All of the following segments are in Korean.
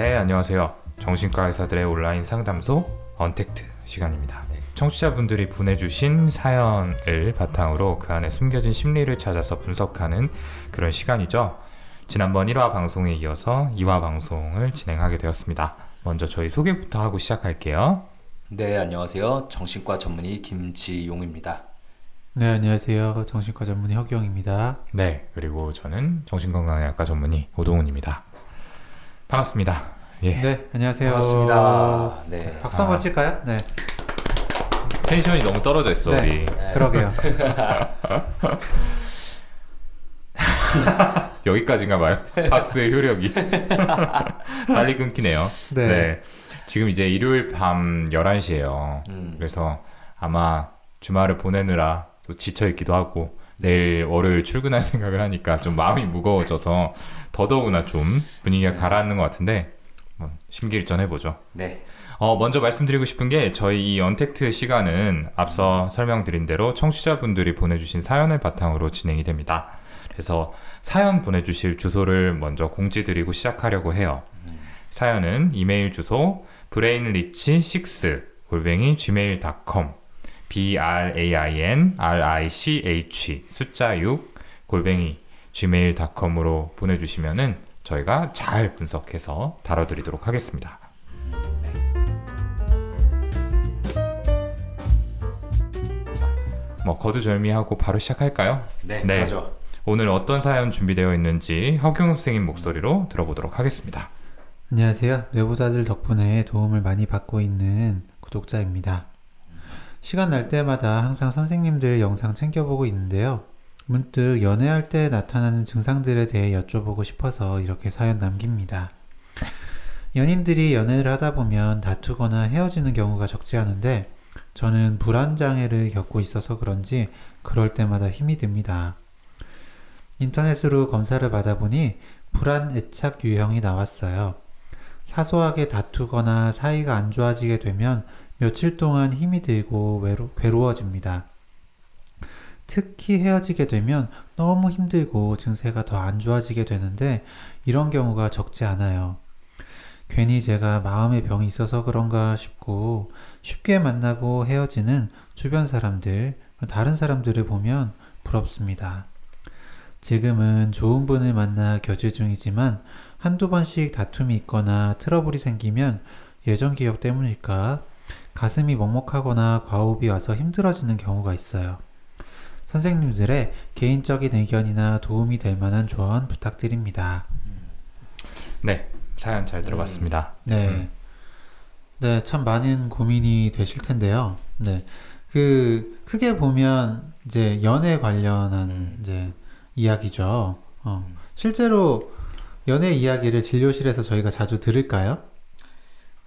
네, 안녕하세요. 정신과 의사들의 온라인 상담소 언택트 시간입니다. 청취자분들이 보내주신 사연을 바탕으로 그 안에 숨겨진 심리를 찾아서 분석하는 그런 시간이죠. 지난번 1화 방송에 이어서 2화 방송을 진행하게 되었습니다. 먼저 저희 소개부터 하고 시작할게요. 네, 안녕하세요. 정신과 전문의 김지용입니다. 네, 안녕하세요. 정신과 전문의 허경영입니다. 네, 그리고 저는 정신건강의학과 전문의 오동훈입니다. 반갑습니다. 예. 네, 안녕하세요. 반갑습니다. 네. 박수 한번 칠까요? 네. 텐션이 너무 떨어져 있어, 네. 우리. 네. 그러게요. 여기까지인가 봐요. 박수의 효력이. 빨리 끊기네요. 네. 네. 지금 이제 일요일 밤 11시예요. 그래서 아마 주말을 보내느라 또 지쳐있기도 하고 내일 월요일 출근할 생각을 하니까 좀 마음이 무거워져서 더더구나 좀 분위기가 가라앉는 것 같은데 심기일전 해보죠. 네. 먼저 말씀드리고 싶은 게 저희 이 언택트 시간은 앞서 설명드린 대로 청취자분들이 보내주신 사연을 바탕으로 진행이 됩니다. 그래서 사연 보내주실 주소를 먼저 공지드리고 시작하려고 해요. 사연은 이메일 주소 brainreach6@gmail.com brainreach 숫자 6 @ gmail.com으로 보내주시면은 저희가 잘 분석해서 다뤄드리도록 하겠습니다. 네. 뭐 거두절미하고 바로 시작할까요? 네, 네. 맞아. 오늘 어떤 사연 준비되어 있는지 허경영 선생님 목소리로 들어보도록 하겠습니다. 안녕하세요. 내부자들 덕분에 도움을 많이 받고 있는 구독자입니다. 시간 날 때마다 항상 선생님들 영상 챙겨보고 있는데요. 문득 연애할 때 나타나는 증상들에 대해 여쭤보고 싶어서 이렇게 사연 남깁니다. 연인들이 연애를 하다 보면 다투거나 헤어지는 경우가 적지 않은데 저는 불안장애를 겪고 있어서 그런지 그럴 때마다 힘이 듭니다. 인터넷으로 검사를 받아보니 불안 애착 유형이 나왔어요. 사소하게 다투거나 사이가 안 좋아지게 되면 며칠 동안 힘이 들고 괴로워집니다. 특히 헤어지게 되면 너무 힘들고 증세가 더 안 좋아지게 되는데 이런 경우가 적지 않아요. 괜히 제가 마음의 병이 있어서 그런가 싶고 쉽게 만나고 헤어지는 주변 사람들, 다른 사람들을 보면 부럽습니다. 지금은 좋은 분을 만나 교제 중이지만 한두 번씩 다툼이 있거나 트러블이 생기면 예전 기억 때문일까 가슴이 먹먹하거나 과호흡이 와서 힘들어지는 경우가 있어요. 선생님들의 개인적인 의견이나 도움이 될 만한 조언 부탁드립니다. 네, 사연 잘 들어봤습니다. 네, 네, 참 많은 고민이 되실 텐데요. 네, 크게 보면 이제 연애 관련한 이제 이야기죠. 실제로 연애 이야기를 진료실에서 저희가 자주 들을까요?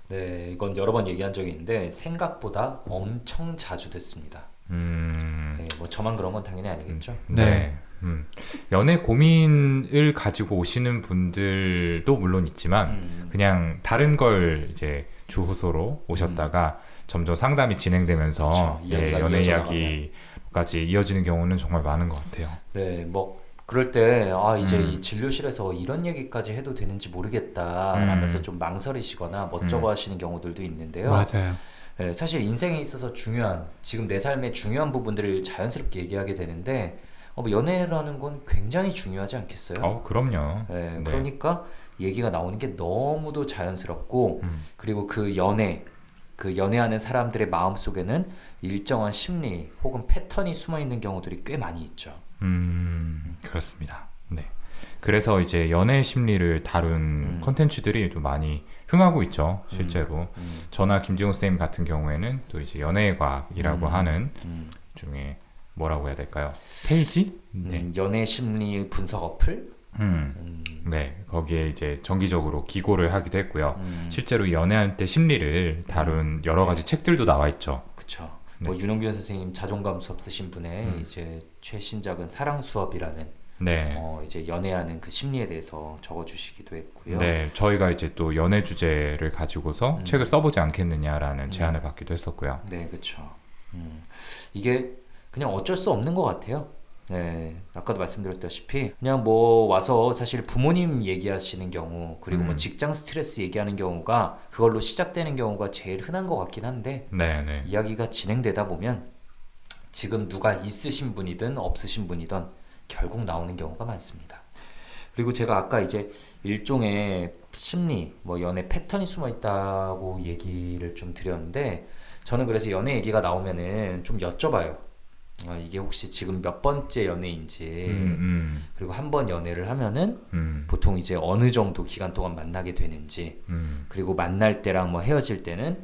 네, 이건 여러 번 얘기한 적이 있는데 생각보다 엄청 자주 듣습니다. 네, 뭐 저만 그런 건 당연히 아니겠죠. 네. 네. 연애 고민을 가지고 오시는 분들도 물론 있지만 그냥 다른 걸 이제 주호소로 오셨다가 점점 상담이 진행되면서 그렇죠. 예, 연애 이야기까지 이어지는 경우는 정말 많은 것 같아요. 네, 뭐 그럴 때 아, 이제 이 진료실에서 이런 얘기까지 해도 되는지 모르겠다 라면서 좀 망설이시거나 멋쩍어 하시는 경우들도 있는데요. 맞아요. 네, 사실 인생에 있어서 중요한 지금 내 삶의 중요한 부분들을 자연스럽게 얘기하게 되는데 연애라는 건 굉장히 중요하지 않겠어요? 그럼요. 네, 네. 그러니까 얘기가 나오는 게 너무도 자연스럽고 그리고 그 연애하는 사람들의 마음속에는 일정한 심리 혹은 패턴이 숨어있는 경우들이 꽤 많이 있죠. 그렇습니다. 네. 그래서 이제 연애 심리를 다룬 콘텐츠들이 좀 많이 흥하고 있죠, 실제로. 저나 김지훈 쌤 같은 경우에는 또 이제 연애의 과학이라고 하는 중에 뭐라고 해야 될까요? 페이지? 네. 연애 심리 분석 어플? 네, 거기에 이제 정기적으로 기고를 하기도 했고요. 실제로 연애할 때 심리를 다룬 여러 가지 책들도 나와 있죠. 그쵸. 네. 뭐 윤형규 선생님 자존감 수업 쓰신 분의 이제 최신작은 사랑 수업이라는. 네. 이제 연애하는 그 심리에 대해서 적어주시기도 했고요. 네, 저희가 이제 또 연애 주제를 가지고서 책을 써보지 않겠느냐라는 제안을 받기도 했었고요. 네, 그렇죠. 이게 그냥 어쩔 수 없는 것 같아요. 네, 아까도 말씀드렸다시피 그냥 뭐 와서 사실 부모님 얘기하시는 경우 그리고 뭐 직장 스트레스 얘기하는 경우가 그걸로 시작되는 경우가 제일 흔한 것 같긴 한데 네네. 이야기가 진행되다 보면 지금 누가 있으신 분이든 없으신 분이든 결국 나오는 경우가 많습니다. 그리고 제가 아까 이제 일종의 심리, 뭐 연애 패턴이 숨어있다고 얘기를 좀 드렸는데 저는 그래서 연애 얘기가 나오면은 좀 여쭤봐요. 이게 혹시 지금 몇 번째 연애인지 그리고 한 번 연애를 하면은 보통 이제 어느 정도 기간 동안 만나게 되는지 그리고 만날 때랑 뭐 헤어질 때는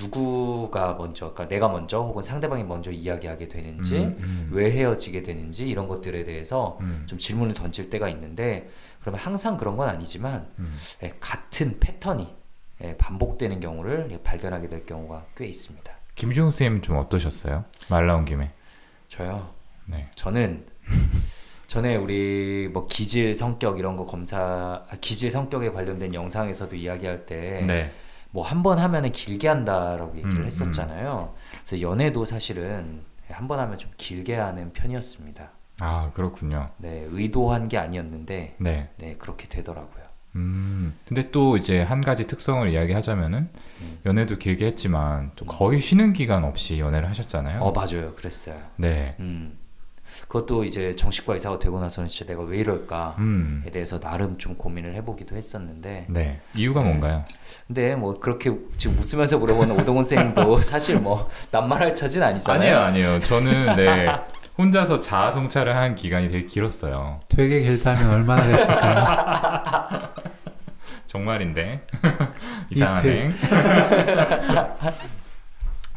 누구가 먼저, 그러니까 내가 먼저 혹은 상대방이 먼저 이야기하게 되는지 왜 헤어지게 되는지 이런 것들에 대해서 좀 질문을 던질 때가 있는데 그러면 항상 그런 건 아니지만 예, 같은 패턴이 예, 반복되는 경우를 예, 발견하게 될 경우가 꽤 있습니다. 김종훈 쌤 좀 어떠셨어요? 말 나온 김에. 저요? 네. 저는 전에 우리 뭐 기질 성격 이런 거 검사 기질 성격에 관련된 영상에서도 이야기할 때 뭐 한 번 하면은 길게 한다라고 얘기를 했었잖아요. 그래서 연애도 사실은 한 번 하면 좀 길게 하는 편이었습니다. 아 그렇군요. 네, 의도한 게 아니었는데 네, 네 그렇게 되더라고요. 근데 또 이제 한 가지 특성을 이야기하자면은 연애도 길게 했지만 또 거의 쉬는 기간 없이 연애를 하셨잖아요. 어 맞아요, 그랬어요. 네. 그것도 이제 정신과 의사가 되고 나서는 진짜 내가 왜 이럴까에 대해서 나름 좀 고민을 해보기도 했었는데. 네. 이유가 네. 뭔가요? 근데 뭐 그렇게 지금 웃으면서 물어보는 오동훈 쌤도 사실 뭐 낱말할 처진 아니잖아요. 아니에요. 저는 네. 혼자서 자아성찰을 한 기간이 되게 길었어요. 되게 길다면 얼마나 됐을까요? 정말인데 이상하네.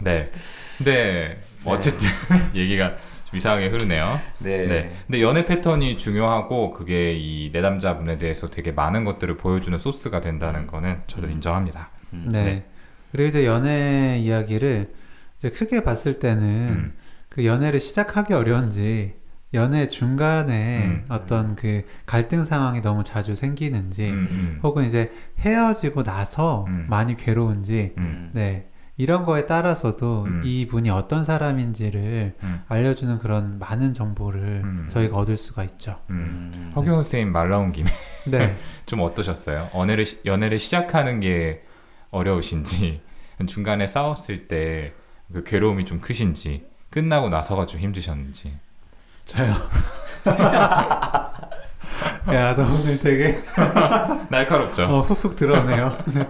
네. 근데 어쨌든 네. 얘기가 좀 이상하게 흐르네요. 네. 네. 근데 연애 패턴이 중요하고 그게 이 내담자분에 대해서 되게 많은 것들을 보여주는 소스가 된다는 거는 저도 인정합니다. 네. 네. 그리고 이제 연애 이야기를 이제 크게 봤을 때는 그 연애를 시작하기 어려운지 연애 중간에 어떤 그 갈등 상황이 너무 자주 생기는지 혹은 이제 헤어지고 나서 많이 괴로운지 네 이런 거에 따라서도 이분이 어떤 사람인지를 알려주는 그런 많은 정보를 저희가 얻을 수가 있죠. 허경영 선생님 말 나온 김에 네. 좀 어떠셨어요? 연애를 시작하는 게 어려우신지 중간에 싸웠을 때 그 괴로움이 좀 크신지 끝나고 나서가 좀 힘드셨는지. 저요? 야, 너 오늘 되게 날카롭죠? 훅훅 들어오네요. 근데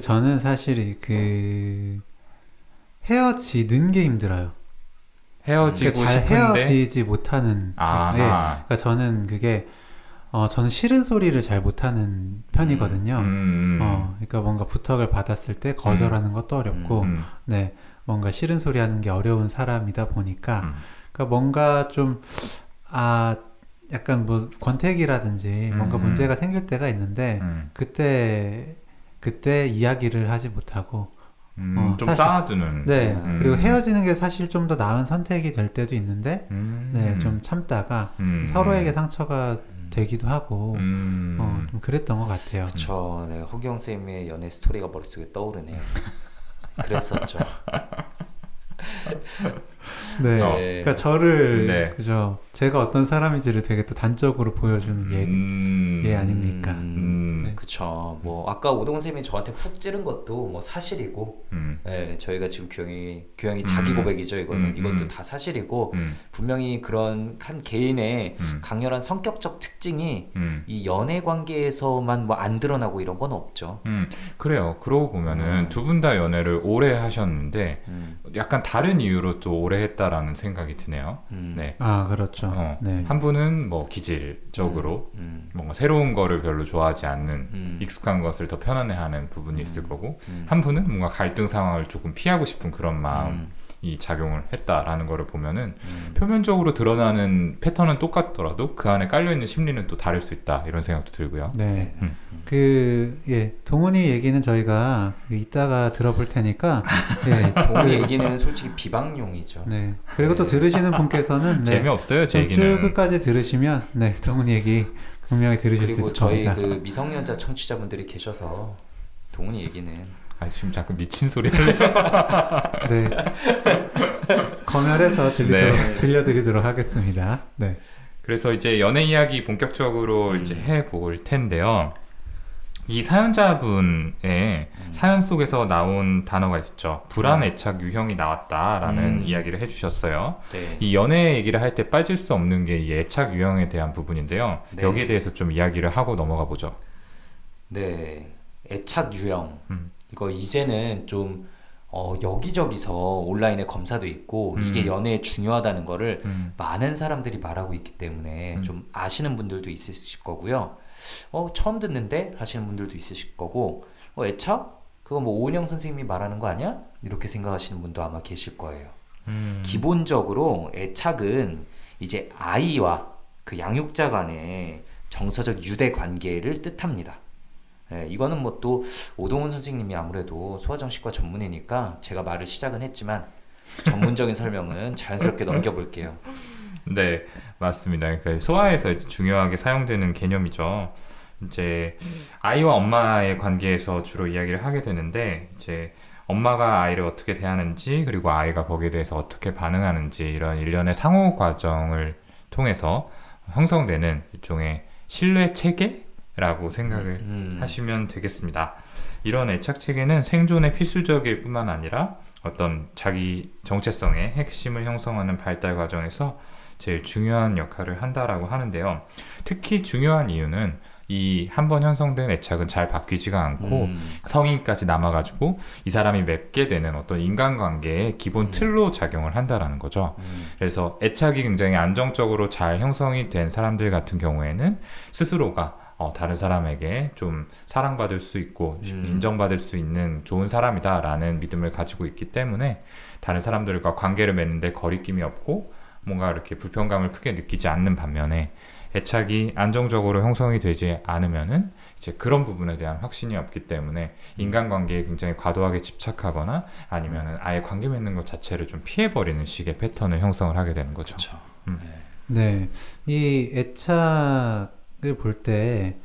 저는 사실 그 헤어지는 게 힘들어요. 헤어지고 그러니까 잘 싶은데 헤어지지 못하는. 아, 네. 그러니까 저는 그게 저는 싫은 소리를 잘 못하는 편이거든요. 그러니까 뭔가 부탁을 받았을 때 거절하는 것도 어렵고, 네. 뭔가 싫은 소리 하는 게 어려운 사람이다 보니까, 그러니까 뭔가 좀, 약간 뭐 권태기라든지 뭔가 문제가 생길 때가 있는데, 그때 이야기를 하지 못하고, 좀 사실, 쌓아두는. 네. 그리고 헤어지는 게 사실 좀 더 나은 선택이 될 때도 있는데, 네. 좀 참다가 서로에게 상처가 되기도 하고, 좀 그랬던 것 같아요. 그쵸. 네. 허경 쌤의 연애 스토리가 머릿속에 떠오르네요. 그랬었죠. 네. 그러니까 저를 네. 그죠. 제가 어떤 사람인지를 되게 또 단적으로 보여주는 예 아닙니까. 네. 그쵸. 뭐 아까 오동훈 쌤이 저한테 훅 찌른 것도 뭐 사실이고, 네, 저희가 지금 교양이 자기 고백이죠. 이거는 이것도 다 사실이고 분명히 그런 한 개인의 강렬한 성격적 특징이 이 연애 관계에서만 뭐 안 드러나고 이런 건 없죠. 그래요. 그러고 보면은 두 분 다 연애를 오래 하셨는데 약간 다른 이유로 또 오래 했다라는 생각이 드네요. 네. 아 그렇죠. 네. 한 분은 뭐 기질적으로 뭔가 새로운 거를 별로 좋아하지 않는 익숙한 것을 더 편안해하는 부분이 있을 거고 한 분은 뭔가 갈등 상황을 조금 피하고 싶은 그런 마음이 작용을 했다라는 거를 보면은 표면적으로 드러나는 패턴은 똑같더라도 그 안에 깔려있는 심리는 또 다를 수 있다 이런 생각도 들고요. 네. 그 예, 동훈이 얘기는 저희가 이따가 들어볼 테니까 예, 동훈이 얘기는 솔직히 비방용이죠. 네. 그리고 네. 또 들으시는 분께서는 네, 재미없어요 제 얘기는. 쭉 끝까지 들으시면 네, 동훈이 얘기 분명히 들으실 수 있을 겁니다. 그리고 저희 그 미성년자 청취자분들이 계셔서 동훈이 얘기는 아, 지금 자꾸 미친 소리 하네요. 네. 검열해서 들려드리도록 하겠습니다. 네. 그래서 이제 연애 이야기 본격적으로 이제 해볼 텐데요. 이 사연자분의 사연 속에서 나온 단어가 있죠. 불안 애착 유형이 나왔다라는 이야기를 해주셨어요. 네. 이 연애 얘기를 할 때 빠질 수 없는 게 이 애착 유형에 대한 부분인데요. 네. 여기에 대해서 좀 이야기를 하고 넘어가 보죠. 네. 애착 유형. 이거 이제는 좀 여기저기서 온라인에 검사도 있고 이게 연애에 중요하다는 거를 많은 사람들이 말하고 있기 때문에 좀 아시는 분들도 있으실 거고요. 처음 듣는데? 하시는 분들도 있으실 거고, 애착? 그거 뭐 오은영 선생님이 말하는 거 아니야? 이렇게 생각하시는 분도 아마 계실 거예요. 기본적으로 애착은 이제 아이와 그 양육자 간의 정서적 유대 관계를 뜻합니다. 예, 이거는 뭐 또 오동훈 선생님이 아무래도 소아정신과 전문이니까 제가 말을 시작은 했지만 전문적인 설명은 자연스럽게 넘겨볼게요. 네, 맞습니다. 그러니까 소아에서 중요하게 사용되는 개념이죠. 이제 아이와 엄마의 관계에서 주로 이야기를 하게 되는데, 이제 엄마가 아이를 어떻게 대하는지, 그리고 아이가 거기에 대해서 어떻게 반응하는지, 이런 일련의 상호 과정을 통해서 형성되는 일종의 신뢰 체계라고 생각을 하시면 되겠습니다. 이런 애착 체계는 생존의 필수적일 뿐만 아니라 어떤 자기 정체성의 핵심을 형성하는 발달 과정에서 제일 중요한 역할을 한다라고 하는데요. 특히 중요한 이유는 이 한번 형성된 애착은 잘 바뀌지가 않고 성인까지 남아가지고 이 사람이 맺게 되는 어떤 인간관계의 기본 틀로 작용을 한다라는 거죠. 그래서 애착이 굉장히 안정적으로 잘 형성이 된 사람들 같은 경우에는 스스로가 다른 사람에게 좀 사랑받을 수 있고 인정받을 수 있는 좋은 사람이다 라는 믿음을 가지고 있기 때문에 다른 사람들과 관계를 맺는데 거리낌이 없고 뭔가 이렇게 불편감을 크게 느끼지 않는 반면에, 애착이 안정적으로 형성이 되지 않으면은 이제 그런 부분에 대한 확신이 없기 때문에 인간관계에 굉장히 과도하게 집착하거나 아니면은 아예 관계 맺는 것 자체를 좀 피해버리는 식의 패턴을 형성을 하게 되는 거죠. 그렇죠. 네. 이 애착을 볼 때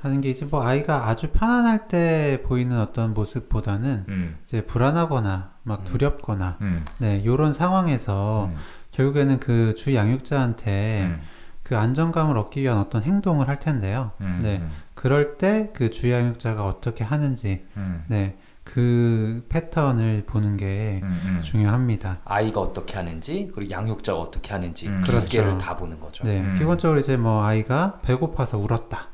하는 게 이제 뭐 아이가 아주 편안할 때 보이는 어떤 모습보다는 이제 불안하거나 막 두렵거나 네, 요런 상황에서 결국에는 그 주 양육자한테 그 안정감을 얻기 위한 어떤 행동을 할 텐데요. 네, 그럴 때 그 주 양육자가 어떻게 하는지 네, 그 패턴을 보는 게 중요합니다. 아이가 어떻게 하는지, 그리고 양육자가 어떻게 하는지 두 개를 다 보는 거죠. 네, 기본적으로 이제 뭐 아이가 배고파서 울었다.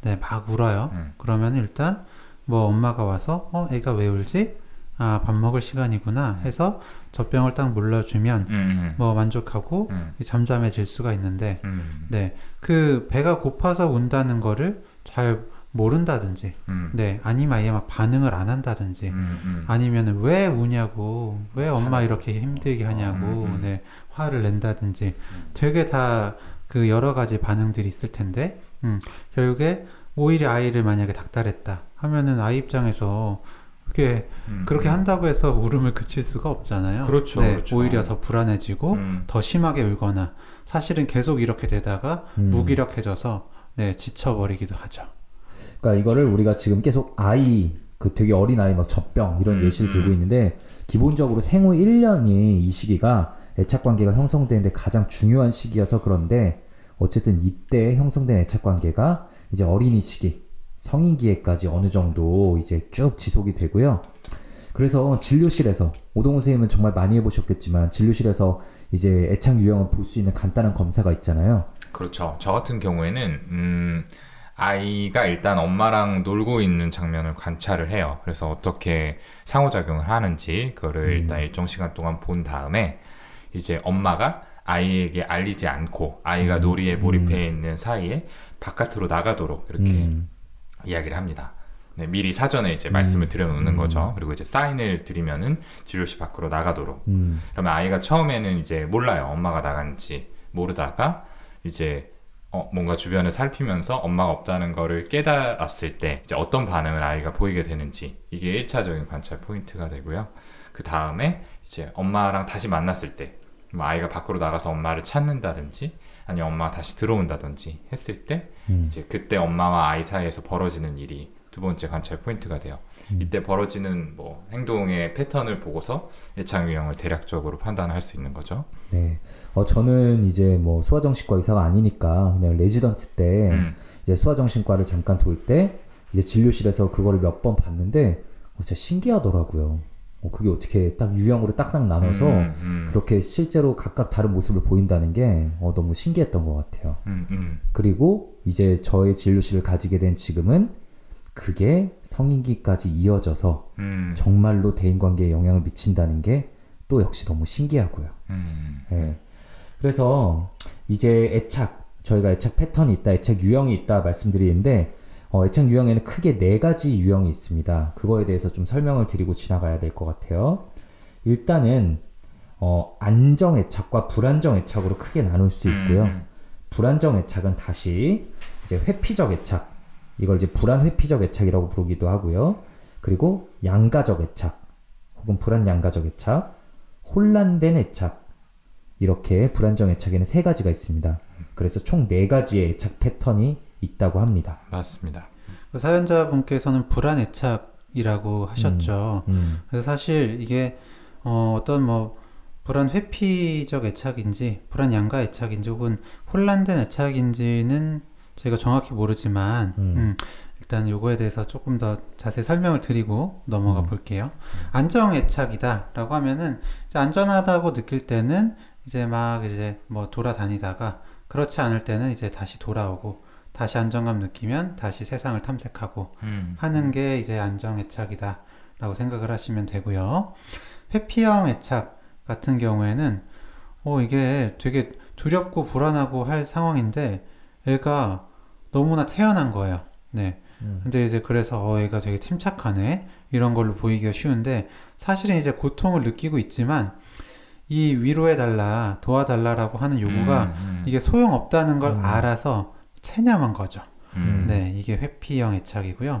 네, 막 울어요. 그러면 일단 뭐 엄마가 와서 애가 왜 울지? 아, 밥 먹을 시간이구나 해서 젖병을 딱 물러주면 뭐 만족하고 잠잠해질 수가 있는데 네, 그 배가 고파서 운다는 거를 잘 모른다든지 네, 아니면 아예 막 반응을 안 한다든지 아니면 왜 우냐고, 왜 엄마 이렇게 힘들게 하냐고 네, 화를 낸다든지 되게 다 그 여러 가지 반응들이 있을 텐데 결국에 오히려 아이를 만약에 닥달했다 하면은 아이 입장에서 그렇게 한다고 해서 울음을 그칠 수가 없잖아요. 그렇죠. 네, 그렇죠. 오히려 더 불안해지고 더 심하게 울거나, 사실은 계속 이렇게 되다가 무기력해져서 네, 지쳐버리기도 하죠. 그러니까 이거를 우리가 지금 계속 아이, 그 되게 어린 아이 막 젖병 이런 예시를 들고 있는데, 기본적으로 생후 1년이 이 시기가 애착관계가 형성되는데 가장 중요한 시기여서, 그런데 어쨌든 이때 형성된 애착관계가 이제 어린이 시기 성인기에까지 어느 정도 이제 쭉 지속이 되고요. 그래서 진료실에서 오동훈 선생님은 정말 많이 해보셨겠지만 진료실에서 이제 애착 유형을 볼 수 있는 간단한 검사가 있잖아요. 그렇죠. 저 같은 경우에는 아이가 일단 엄마랑 놀고 있는 장면을 관찰을 해요. 그래서 어떻게 상호작용을 하는지 그거를 일단 일정 시간 동안 본 다음에 이제 엄마가 아이에게 알리지 않고 아이가 놀이에 몰입해 있는 사이에 바깥으로 나가도록 이렇게 이야기를 합니다. 네, 미리 사전에 이제 말씀을 드려놓는 거죠. 그리고 이제 사인을 드리면은 진료실 밖으로 나가도록. 그러면 아이가 처음에는 이제 몰라요. 엄마가 나간지 모르다가 이제 뭔가 주변을 살피면서 엄마가 없다는 거를 깨달았을 때 이제 어떤 반응을 아이가 보이게 되는지, 이게 1차적인 관찰 포인트가 되고요. 그 다음에 이제 엄마랑 다시 만났을 때 뭐 아이가 밖으로 나가서 엄마를 찾는다든지 아니면 엄마가 다시 들어온다든지 했을 때 이제 그때 엄마와 아이 사이에서 벌어지는 일이 두 번째 관찰 포인트가 돼요. 이때 벌어지는 뭐 행동의 패턴을 보고서 예상 유형을 대략적으로 판단할 수 있는 거죠. 네, 저는 이제 뭐 소아정신과 의사가 아니니까 그냥 레지던트 때 이제 소아정신과를 잠깐 돌 때 이제 진료실에서 그거를 몇 번 봤는데 진짜 신기하더라고요. 그게 어떻게 딱 유형으로 딱딱 나눠서 그렇게 실제로 각각 다른 모습을 보인다는 게 너무 신기했던 것 같아요. 그리고 이제 저의 진료실을 가지게 된 지금은 그게 성인기까지 이어져서 정말로 대인관계에 영향을 미친다는 게 또 역시 너무 신기하고요. 예. 그래서 이제 애착, 저희가 애착 패턴이 있다, 애착 유형이 있다 말씀드리는데 애착 유형에는 크게 4가지 유형이 있습니다. 그거에 대해서 좀 설명을 드리고 지나가야 될 것 같아요. 일단은 안정 애착과 불안정 애착으로 크게 나눌 수 있고요. 불안정 애착은 다시 이제 회피적 애착, 이걸 이제 불안 회피적 애착이라고 부르기도 하고요. 그리고 양가적 애착, 혹은 불안 양가적 애착, 혼란된 애착, 이렇게 불안정 애착에는 3가지가 있습니다. 그래서 총 4가지의 애착 패턴이 있다고 합니다. 맞습니다. 사연자분께서는 불안 애착이라고 하셨죠. 그래서 사실 이게 어떤 뭐 불안 회피적 애착인지 불안 양가 애착인지 혹은 혼란된 애착인지는 제가 정확히 모르지만 일단 요거에 대해서 조금 더 자세히 설명을 드리고 넘어가 볼게요. 안정 애착이다 라고 하면은 이제 안전하다고 느낄 때는 이제 막 이제 뭐 돌아다니다가 그렇지 않을 때는 이제 다시 돌아오고 다시 안정감 느끼면 다시 세상을 탐색하고 하는 게 이제 안정 애착이다 라고 생각을 하시면 되고요. 회피형 애착 같은 경우에는 이게 되게 두렵고 불안하고 할 상황인데 애가 너무나 태연한 거예요. 네. 근데 이제 그래서 애가 되게 침착하네 이런 걸로 보이기가 쉬운데 사실은 이제 고통을 느끼고 있지만 이 위로해달라 도와달라라고 하는 요구가 이게 소용없다는 걸 알아서 체념한 거죠. 네, 이게 회피형 애착이고요.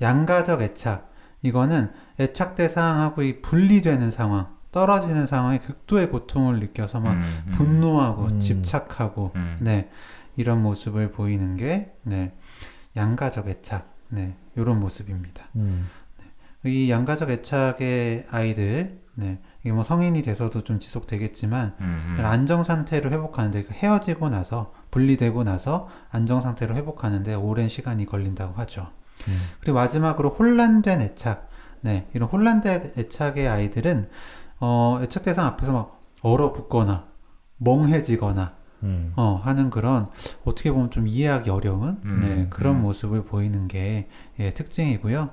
양가적 애착, 이거는 애착 대상하고 이 분리되는 상황, 떨어지는 상황에 극도의 고통을 느껴서 막 분노하고 집착하고 네, 이런 모습을 보이는 게 네, 양가적 애착, 네, 이런 모습입니다. 네, 이 양가적 애착의 아이들, 네, 이게 뭐 성인이 돼서도 좀 지속되겠지만 안정 상태를 회복하는데 헤어지고 나서 분리되고 나서 안정 상태를 회복하는데 오랜 시간이 걸린다고 하죠. 그리고 마지막으로 혼란된 애착, 네, 이런 혼란된 애착의 아이들은 애착 대상 앞에서 막 얼어붙거나 멍해지거나 하는 그런 어떻게 보면 좀 이해하기 어려운 네, 그런 모습을 보이는 게 예, 특징이고요.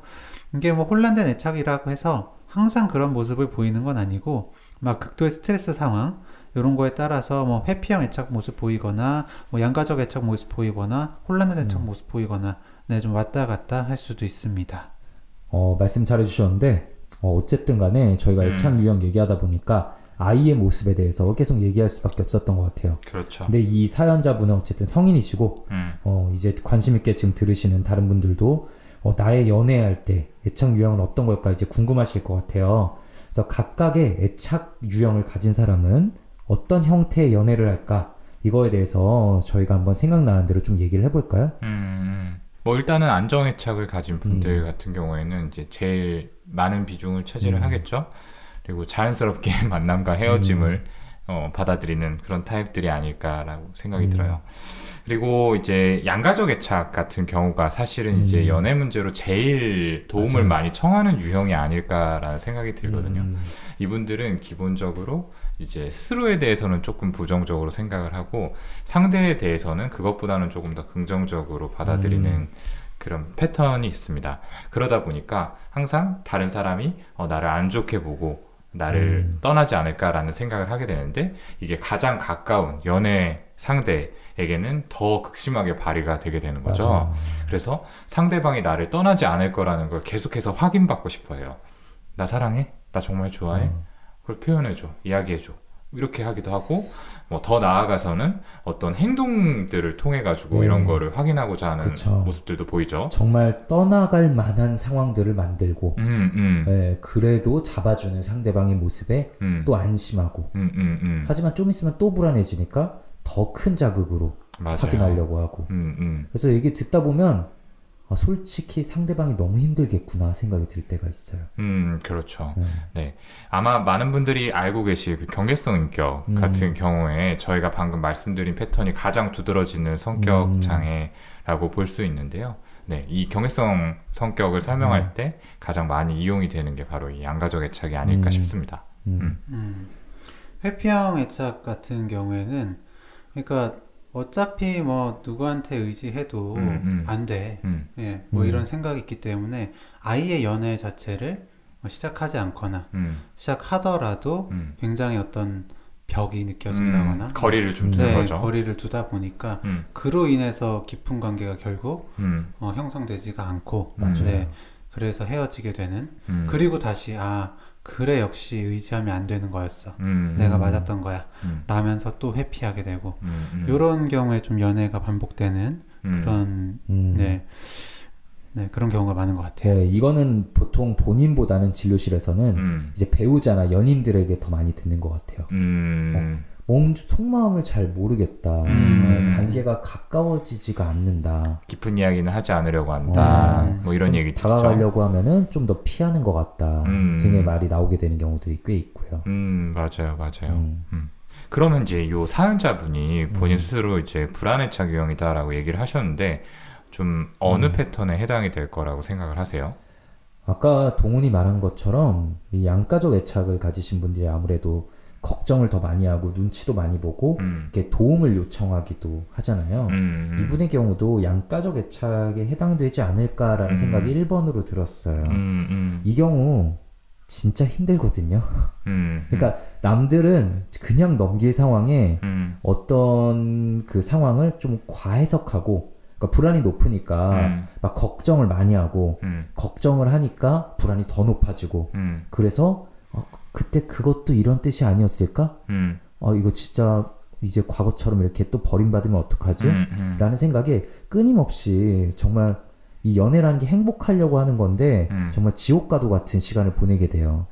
이게 뭐 혼란된 애착이라고 해서 항상 그런 모습을 보이는 건 아니고 막 극도의 스트레스 상황 이런 거에 따라서 뭐 회피형 애착 모습 보이거나 뭐 양가적 애착 모습 보이거나 혼란된 애착 모습 보이거나 네, 좀 왔다 갔다 할 수도 있습니다. 말씀 잘해주셨는데 어쨌든 간에 저희가 애착 유형 얘기하다 보니까 아이의 모습에 대해서 계속 얘기할 수밖에 없었던 것 같아요. 그렇죠. 근데 이 사연자분은 어쨌든 성인이시고 이제 관심 있게 지금 들으시는 다른 분들도 나의 연애할 때 애착 유형은 어떤 걸까 이제 궁금하실 것 같아요. 그래서 각각의 애착 유형을 가진 사람은 어떤 형태의 연애를 할까? 이거에 대해서 저희가 한번 생각나는 대로 좀 얘기를 해볼까요? 뭐 일단은 안정애착을 가진 분들 같은 경우에는 이제 제일 많은 비중을 차지를 하겠죠. 그리고 자연스럽게 만남과 헤어짐을 받아들이는 그런 타입들이 아닐까라고 생각이 들어요. 그리고 이제 양가적 애착 같은 경우가 사실은 이제 연애 문제로 제일 도움을 맞아요. 많이 청하는 유형이 아닐까라는 생각이 들거든요. 이분들은 기본적으로 이제 스스로에 대해서는 조금 부정적으로 생각을 하고 상대에 대해서는 그것보다는 조금 더 긍정적으로 받아들이는 그런 패턴이 있습니다. 그러다 보니까 항상 다른 사람이 나를 안 좋게 보고 나를 떠나지 않을까라는 생각을 하게 되는데 이게 가장 가까운 연애 상대에게는 더 극심하게 발휘가 되게 되는 거죠. 맞아요. 그래서 상대방이 나를 떠나지 않을 거라는 걸 계속해서 확인받고 싶어해요. 나 사랑해? 나 정말 좋아해? 그걸 표현해줘, 이야기해줘 이렇게 하기도 하고 뭐 더 나아가서는 어떤 행동들을 통해 가지고 네. 이런 거를 확인하고자 하는 그쵸. 모습들도 보이죠. 정말 떠나갈 만한 상황들을 만들고 예, 그래도 잡아주는 상대방의 모습에 또 안심하고 하지만 좀 있으면 또 불안해지니까 더 큰 자극으로 맞아요. 확인하려고 하고 그래서 얘기 듣다 보면 아, 솔직히 상대방이 너무 힘들겠구나 생각이 들 때가 있어요. 그렇죠. 네. 네. 아마 많은 분들이 알고 계실 그 경계성 인격 같은 경우에 저희가 방금 말씀드린 패턴이 가장 두드러지는 성격 장애라고 볼 수 있는데요. 네, 이 경계성 성격을 설명할 때 가장 많이 이용이 되는 게 바로 이 양가적 애착이 아닐까 싶습니다. 회피형 애착 같은 경우에는, 그러니까 어차피 뭐 누구한테 의지해도 안 돼. 예, 뭐 이런 생각이 있기 때문에 아이의 연애 자체를 뭐 시작하지 않거나 시작하더라도 굉장히 어떤 벽이 느껴진다거나 거리를 좀 두는 거죠. 거리를 두다 보니까 그로 인해서 깊은 관계가 결국 형성되지가 않고 그래서 헤어지게 되는 그리고 다시 아 그래 역시 의지하면 안 되는 거였어 내가 맞았던 거야 라면서 또 회피하게 되고 이런 경우에 좀 연애가 반복되는 그런 네, 그런 경우가 많은 것 같아요. 네, 이거는 보통 본인보다는 진료실에서는 이제 배우자나 연인들에게 더 많이 듣는 것 같아요. 속마음을 잘 모르겠다. 관계가 가까워지지가 않는다. 깊은 이야기는 하지 않으려고 한다. 뭐 이런 얘기 듣죠. 다가가려고 하면은 좀 더 피하는 것 같다. 등의 말이 나오게 되는 경우들이 꽤 있고요. 맞아요. 그러면 이제 요 사연자분이 본인 스스로 이제 불안애착 유형이다라고 얘기를 하셨는데 좀 어느 패턴에 해당이 될 거라고 생각을 하세요? 아까 동훈이 말한 것처럼 이 양가적 애착을 가지신 분들이 아무래도 걱정을 더 많이 하고 눈치도 많이 보고 이렇게 도움을 요청하기도 하잖아요. 이분의 경우도 양가적 애착에 해당되지 않을까라는 생각이 1번으로 들었어요. 이 경우 진짜 힘들거든요. 그러니까 남들은 그냥 넘길 상황에 어떤 그 상황을 좀 과해석하고 그러니까 불안이 높으니까 막 걱정을 많이 하고 걱정을 하니까 불안이 더 높아지고 그래서 그때 그것도 이런 뜻이 아니었을까? 이거 진짜 이제 과거처럼 이렇게 또 버림받으면 어떡하지? 라는 생각에 끊임없이 정말 이 연애라는 게 행복하려고 하는 건데 정말 지옥과도 같은 시간을 보내게 돼요.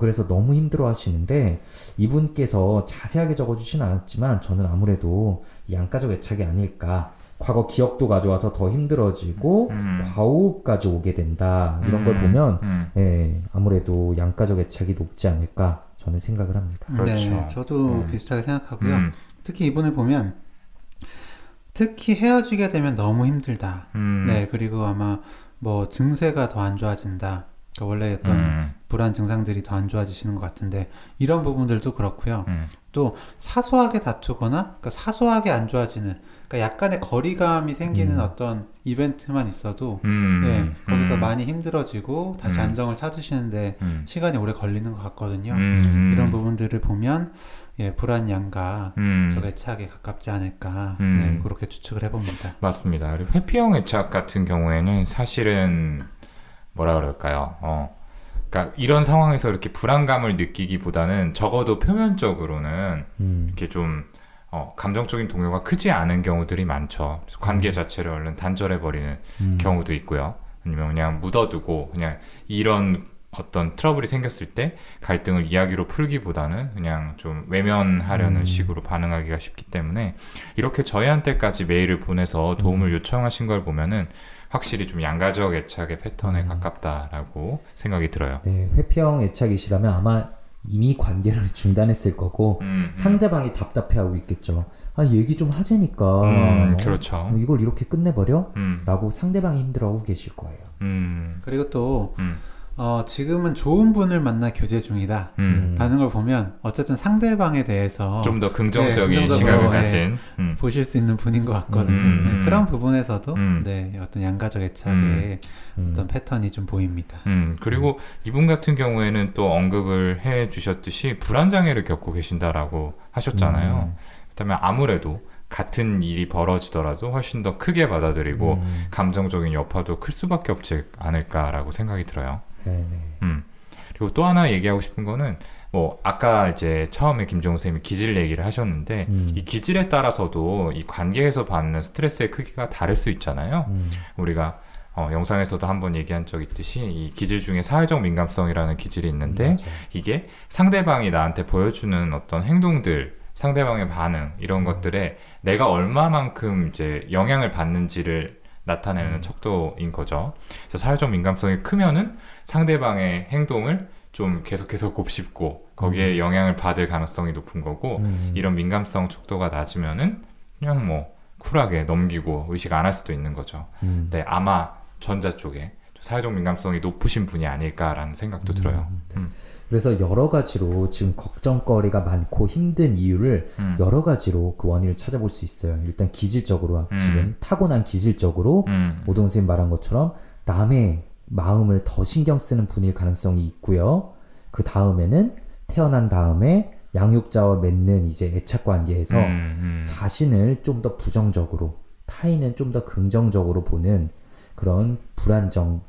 그래서 너무 힘들어 하시는데 이분께서 자세하게 적어주진 않았지만 저는 아무래도 양가적 애착이 아닐까 과거 기억도 가져와서 더 힘들어지고 과오까지 오게 된다 이런 걸 보면 예, 아무래도 양가적 애착이 높지 않을까 저는 생각을 합니다. 그렇죠. 네, 저도 비슷하게 생각하고요. 특히 이분을 보면 특히 헤어지게 되면 너무 힘들다. 네, 그리고 아마 뭐 증세가 더 안 좋아진다. 그러니까 원래 어떤 불안 증상들이 더 안 좋아지시는 것 같은데 이런 부분들도 그렇고요. 또 사소하게 다투거나 그러니까 사소하게 안 좋아지는 그러니까 약간의 거리감이 생기는 어떤 이벤트만 있어도 예, 거기서 많이 힘들어지고 다시 안정을 찾으시는데 시간이 오래 걸리는 것 같거든요. 이런 부분들을 보면 예, 불안 양가 적 애착에 가깝지 않을까 네, 그렇게 추측을 해봅니다. 맞습니다. 그리고 회피형 애착 같은 경우에는 사실은 뭐라 그럴까요? 그러니까 이런 상황에서 이렇게 불안감을 느끼기보다는 적어도 표면적으로는 이렇게 좀 감정적인 동요가 크지 않은 경우들이 많죠. 그래서 관계 자체를 얼른 단절해버리는 경우도 있고요. 아니면 그냥 묻어두고 그냥 이런 어떤 트러블이 생겼을 때 갈등을 이야기로 풀기보다는 그냥 좀 외면하려는 식으로 반응하기가 쉽기 때문에 이렇게 저희한테까지 메일을 보내서 도움을 요청하신 걸 보면은 확실히 좀 양가적 애착의 패턴에 가깝다라고 생각이 들어요. 네, 회피형 애착이시라면 아마 이미 관계를 중단했을 거고 상대방이 답답해하고 있겠죠. 아, 얘기 좀 하자니까 그렇죠. 이걸 이렇게 끝내버려? 라고 상대방이 힘들어하고 계실 거예요. 그리고 또 지금은 좋은 분을 만나 교제 중이다 라는 걸 보면 어쨌든 상대방에 대해서 좀 더 긍정적인 네, 시각을 가진 보실 수 있는 분인 것 같거든요. 네, 그런 부분에서도 네, 어떤 양가적 애착의 어떤 패턴이 좀 보입니다. 그리고 이분 같은 경우에는 또 언급을 해 주셨듯이 불안장애를 겪고 계신다라고 하셨잖아요. 그렇다면 아무래도 같은 일이 벌어지더라도 훨씬 더 크게 받아들이고 감정적인 여파도 클 수밖에 없지 않을까라고 생각이 들어요. 그리고 또 하나 얘기하고 싶은 거는 뭐 아까 이제 처음에 김종훈 선생님이 기질 얘기를 하셨는데 이 기질에 따라서도 이 관계에서 받는 스트레스의 크기가 다를 수 있잖아요. 우리가 영상에서도 한번 얘기한 적 있듯이 이 기질 중에 사회적 민감성이라는 기질이 있는데 이게 상대방이 나한테 보여주는 어떤 행동들 상대방의 반응 이런 것들에 내가 얼마만큼 이제 영향을 받는지를 나타내는 척도인 거죠. 그래서 사회적 민감성이 크면은 상대방의 행동을 좀 계속해서 곱씹고 거기에 영향을 받을 가능성이 높은 거고, 이런 민감성 척도가 낮으면은 그냥 뭐 쿨하게 넘기고 의식 안 할 수도 있는 거죠. 네, 아마 전자 쪽에 사회적 민감성이 높으신 분이 아닐까라는 생각도 들어요. 그래서 여러 가지로 지금 걱정거리가 많고 힘든 이유를 여러 가지로 그 원인을 찾아볼 수 있어요. 일단 기질적으로 지금 타고난 기질적으로 오동훈 선생님 말한 것처럼 남의 마음을 더 신경 쓰는 분일 가능성이 있고요. 그 다음에는 태어난 다음에 양육자와 맺는 이제 애착관계에서 자신을 좀 더 부정적으로, 타인은 좀 더 긍정적으로 보는 그런 불안정한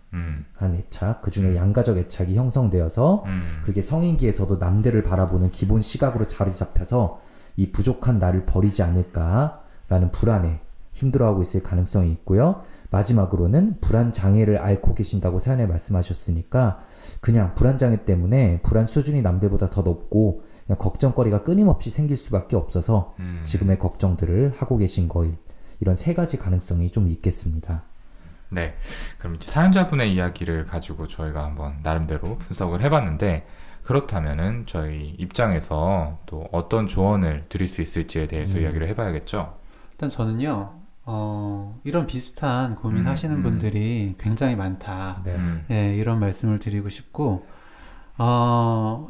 애착, 그 중에 양가적 애착이 형성되어서 그게 성인기에서도 남들을 바라보는 기본 시각으로 자리 잡혀서 이 부족한 나를 버리지 않을까라는 불안에 힘들어하고 있을 가능성이 있고요. 마지막으로는 불안장애를 앓고 계신다고 사연에 말씀하셨으니까 그냥 불안장애 때문에 불안 수준이 남들보다 더 높고 그냥 걱정거리가 끊임없이 생길 수밖에 없어서 지금의 걱정들을 하고 계신 거일, 이런 세 가지 가능성이 좀 있겠습니다. 네, 그럼 이제 사연자분의 이야기를 가지고 저희가 한번 나름대로 분석을 해봤는데, 그렇다면은 저희 입장에서 또 어떤 조언을 드릴 수 있을지에 대해서 이야기를 해봐야겠죠. 일단 저는요, 이런 비슷한 고민하시는 분들이 굉장히 많다. 네. 네, 이런 말씀을 드리고 싶고,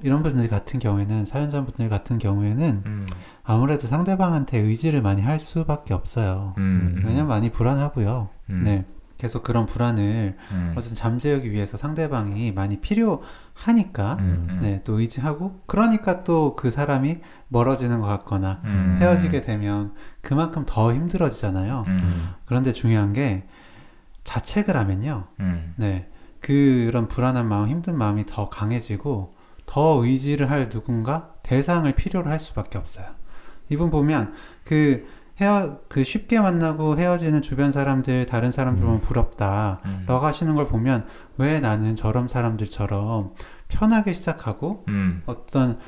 이런 분들 같은 경우에는, 사연자분들 같은 경우에는 아무래도 상대방한테 의지를 많이 할 수밖에 없어요. 왜냐면 많이 불안하고요. 네. 계속 그런 불안을 어쨌든 잠재우기 위해서 상대방이 많이 필요하니까 네, 또 의지하고, 그러니까 또 그 사람이 멀어지는 것 같거나 헤어지게 되면 그만큼 더 힘들어지잖아요. 그런데 중요한 게 자책을 하면요. 네, 그런 불안한 마음, 힘든 마음이 더 강해지고 더 의지를 할 누군가, 대상을 필요로 할 수밖에 없어요. 이분 보면 그 쉽게 만나고 헤어지는 주변 사람들, 다른 사람들 보면 부럽다 라고 하시는 걸 보면, 왜 나는 저런 사람들처럼 편하게 시작하고 어떤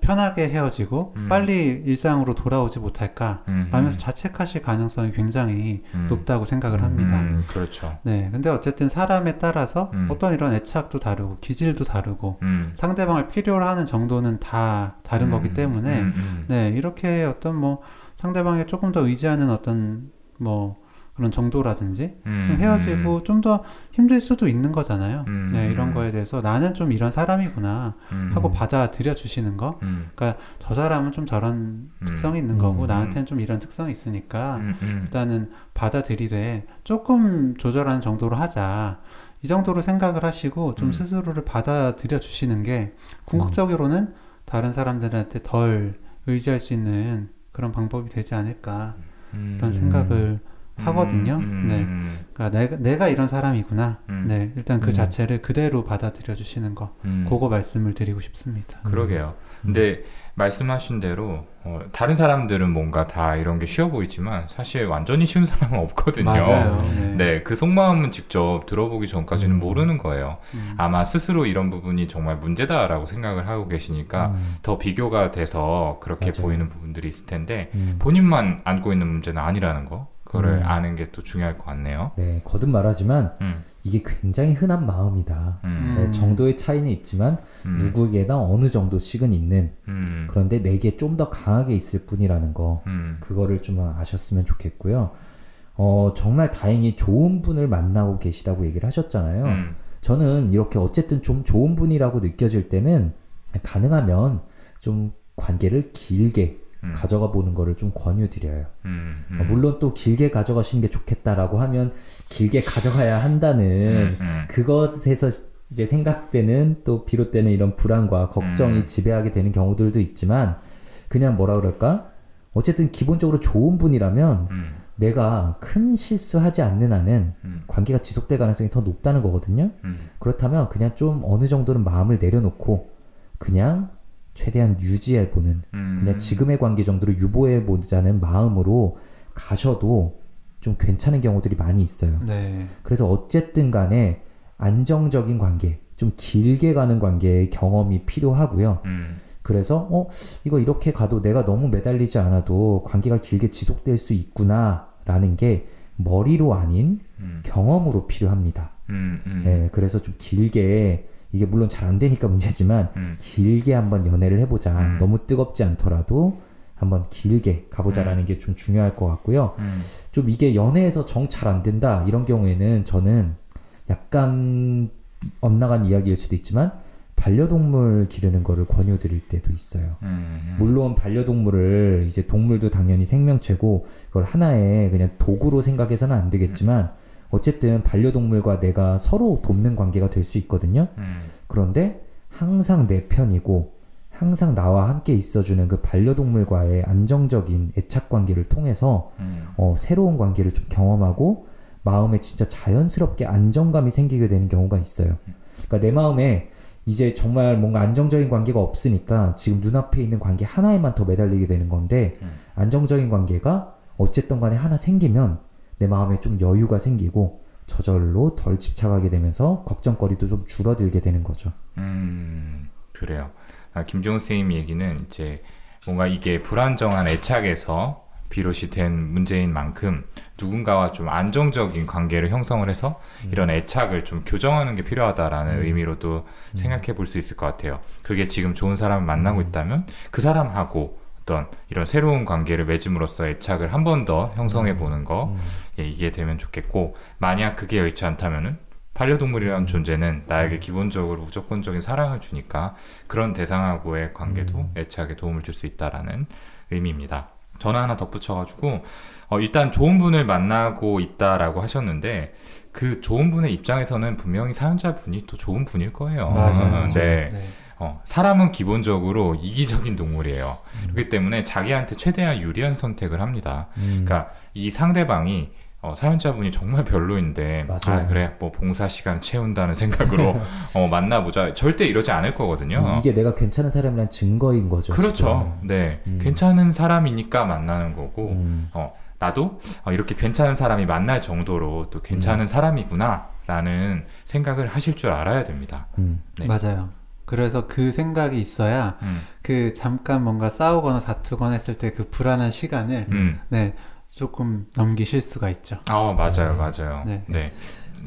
편하게 헤어지고 빨리 일상으로 돌아오지 못할까 라면서 자책하실 가능성이 굉장히 높다고 생각을 합니다. 그렇죠. 네, 근데 어쨌든 사람에 따라서 어떤 이런 애착도 다르고 기질도 다르고 상대방을 필요로 하는 정도는 다 다른 거기 때문에 네, 이렇게 어떤 뭐 상대방에 조금 더 의지하는 어떤 뭐 그런 정도라든지 좀 헤어지고 좀 더 힘들 수도 있는 거잖아요. 네, 이런 거에 대해서 나는 좀 이런 사람이구나 하고 받아들여 주시는 거. 그러니까 저 사람은 좀 저런 특성이 있는 거고 나한테는 좀 이런 특성이 있으니까 일단은 받아들이되 조금 조절하는 정도로 하자. 이 정도로 생각을 하시고 좀 스스로를 받아들여 주시는 게 궁극적으로는 다른 사람들한테 덜 의지할 수 있는 그런 방법이 되지 않을까 그런 생각을 하거든요. 네, 그러니까 내가 이런 사람이구나. 네, 일단 그 자체를 그대로 받아들여 주시는 거, 그거 말씀을 드리고 싶습니다. 그러게요. 근데 말씀하신 대로 다른 사람들은 뭔가 다 이런 게 쉬워 보이지만 사실 완전히 쉬운 사람은 없거든요. 맞아요. 네, 네, 그 속마음은 직접 들어보기 전까지는 모르는 거예요. 아마 스스로 이런 부분이 정말 문제다라고 생각을 하고 계시니까 더 비교가 돼서 그렇게 맞아요. 보이는 부분들이 있을 텐데 본인만 안고 있는 문제는 아니라는 거, 그거를 아는 게 또 중요할 것 같네요. 네, 거듭 말하지만 이게 굉장히 흔한 마음이다. 네, 정도의 차이는 있지만 누구에게나 어느 정도씩은 있는, 그런데 내게 좀 더 강하게 있을 뿐이라는 거, 그거를 좀 아셨으면 좋겠고요. 정말 다행히 좋은 분을 만나고 계시다고 얘기를 하셨잖아요. 저는 이렇게 어쨌든 좀 좋은 분이라고 느껴질 때는 가능하면 좀 관계를 길게 가져가 보는 거를 좀 권유드려요. 물론 또 길게 가져가시는 게 좋겠다라고 하면 길게 가져가야 한다는 그것에서 이제 생각되는, 또 비롯되는 이런 불안과 걱정이 지배하게 되는 경우들도 있지만, 그냥 뭐라 그럴까, 어쨌든 기본적으로 좋은 분이라면 내가 큰 실수하지 않는 한은 관계가 지속될 가능성이 더 높다는 거거든요. 그렇다면 그냥 좀 어느 정도는 마음을 내려놓고 그냥 최대한 유지해보는, 그냥 지금의 관계 정도로 유보해보자는 마음으로 가셔도 좀 괜찮은 경우들이 많이 있어요. 네. 그래서 어쨌든 간에 안정적인 관계, 좀 길게 가는 관계의 경험이 필요하고요. 그래서 이거 이렇게 가도 내가 너무 매달리지 않아도 관계가 길게 지속될 수 있구나 라는 게 머리로 아닌 경험으로 필요합니다. 예, 그래서 좀 길게, 이게 물론 잘 안 되니까 문제지만 길게 한번 연애를 해보자. 너무 뜨겁지 않더라도 한번 길게 가보자라는 게 좀 중요할 것 같고요. 좀 이게 연애에서 정 잘 안 된다 이런 경우에는 저는 약간 엇나간 이야기일 수도 있지만 반려동물 기르는 거를 권유드릴 때도 있어요. 물론 반려동물을 이제 동물도 당연히 생명체고 그걸 하나의 그냥 도구로 생각해서는 안 되겠지만 어쨌든 반려동물과 내가 서로 돕는 관계가 될 수 있거든요. 그런데 항상 내 편이고 항상 나와 함께 있어주는 그 반려동물과의 안정적인 애착관계를 통해서 새로운 관계를 좀 경험하고 마음에 진짜 자연스럽게 안정감이 생기게 되는 경우가 있어요. 그러니까 내 마음에 이제 정말 뭔가 안정적인 관계가 없으니까 지금 눈앞에 있는 관계 하나에만 더 매달리게 되는 건데 안정적인 관계가 어쨌든 간에 하나 생기면 내 마음에 좀 여유가 생기고 저절로 덜 집착하게 되면서 걱정거리도 좀 줄어들게 되는 거죠. 그래요. 아, 김종훈 선생님 얘기는 이제 뭔가 이게 불안정한 애착에서 비롯이 된 문제인 만큼 누군가와 좀 안정적인 관계를 형성을 해서 이런 애착을 좀 교정하는 게 필요하다라는 의미로도 생각해 볼 수 있을 것 같아요. 그게 지금 좋은 사람을 만나고 있다면 그 사람하고 어떤 이런 새로운 관계를 맺음으로써 애착을 한 번 더 형성해 보는 거 예, 이게 되면 좋겠고 만약 그게 여의치 않다면은 반려동물이라는 존재는 나에게 기본적으로 무조건적인 사랑을 주니까 그런 대상하고의 관계도 애착에 도움을 줄 수 있다라는 의미입니다. 전화 하나 덧붙여가지고 일단 좋은 분을 만나고 있다라고 하셨는데 그 좋은 분의 입장에서는 분명히 사연자분이 또 좋은 분일 거예요. 맞아요. 네. 네. 사람은 기본적으로 이기적인 동물이에요. 그렇기 때문에 자기한테 최대한 유리한 선택을 합니다. 그러니까 이 상대방이 사연자분이 정말 별로인데 맞아요. 아 그래 뭐 봉사 시간 채운다는 생각으로 만나보자 절대 이러지 않을 거거든요. 이게 내가 괜찮은 사람이란 증거인 거죠. 그렇죠. 지금. 네, 괜찮은 사람이니까 만나는 거고 나도 이렇게 괜찮은 사람이 만날 정도로 또 괜찮은 사람이구나 라는 생각을 하실 줄 알아야 됩니다. 네. 맞아요. 그래서 그 생각이 있어야 그 잠깐 뭔가 싸우거나 다투거나 했을 때 그 불안한 시간을 네. 조금 넘기실 수가 있죠. 맞아요, 맞아요. 네. 네.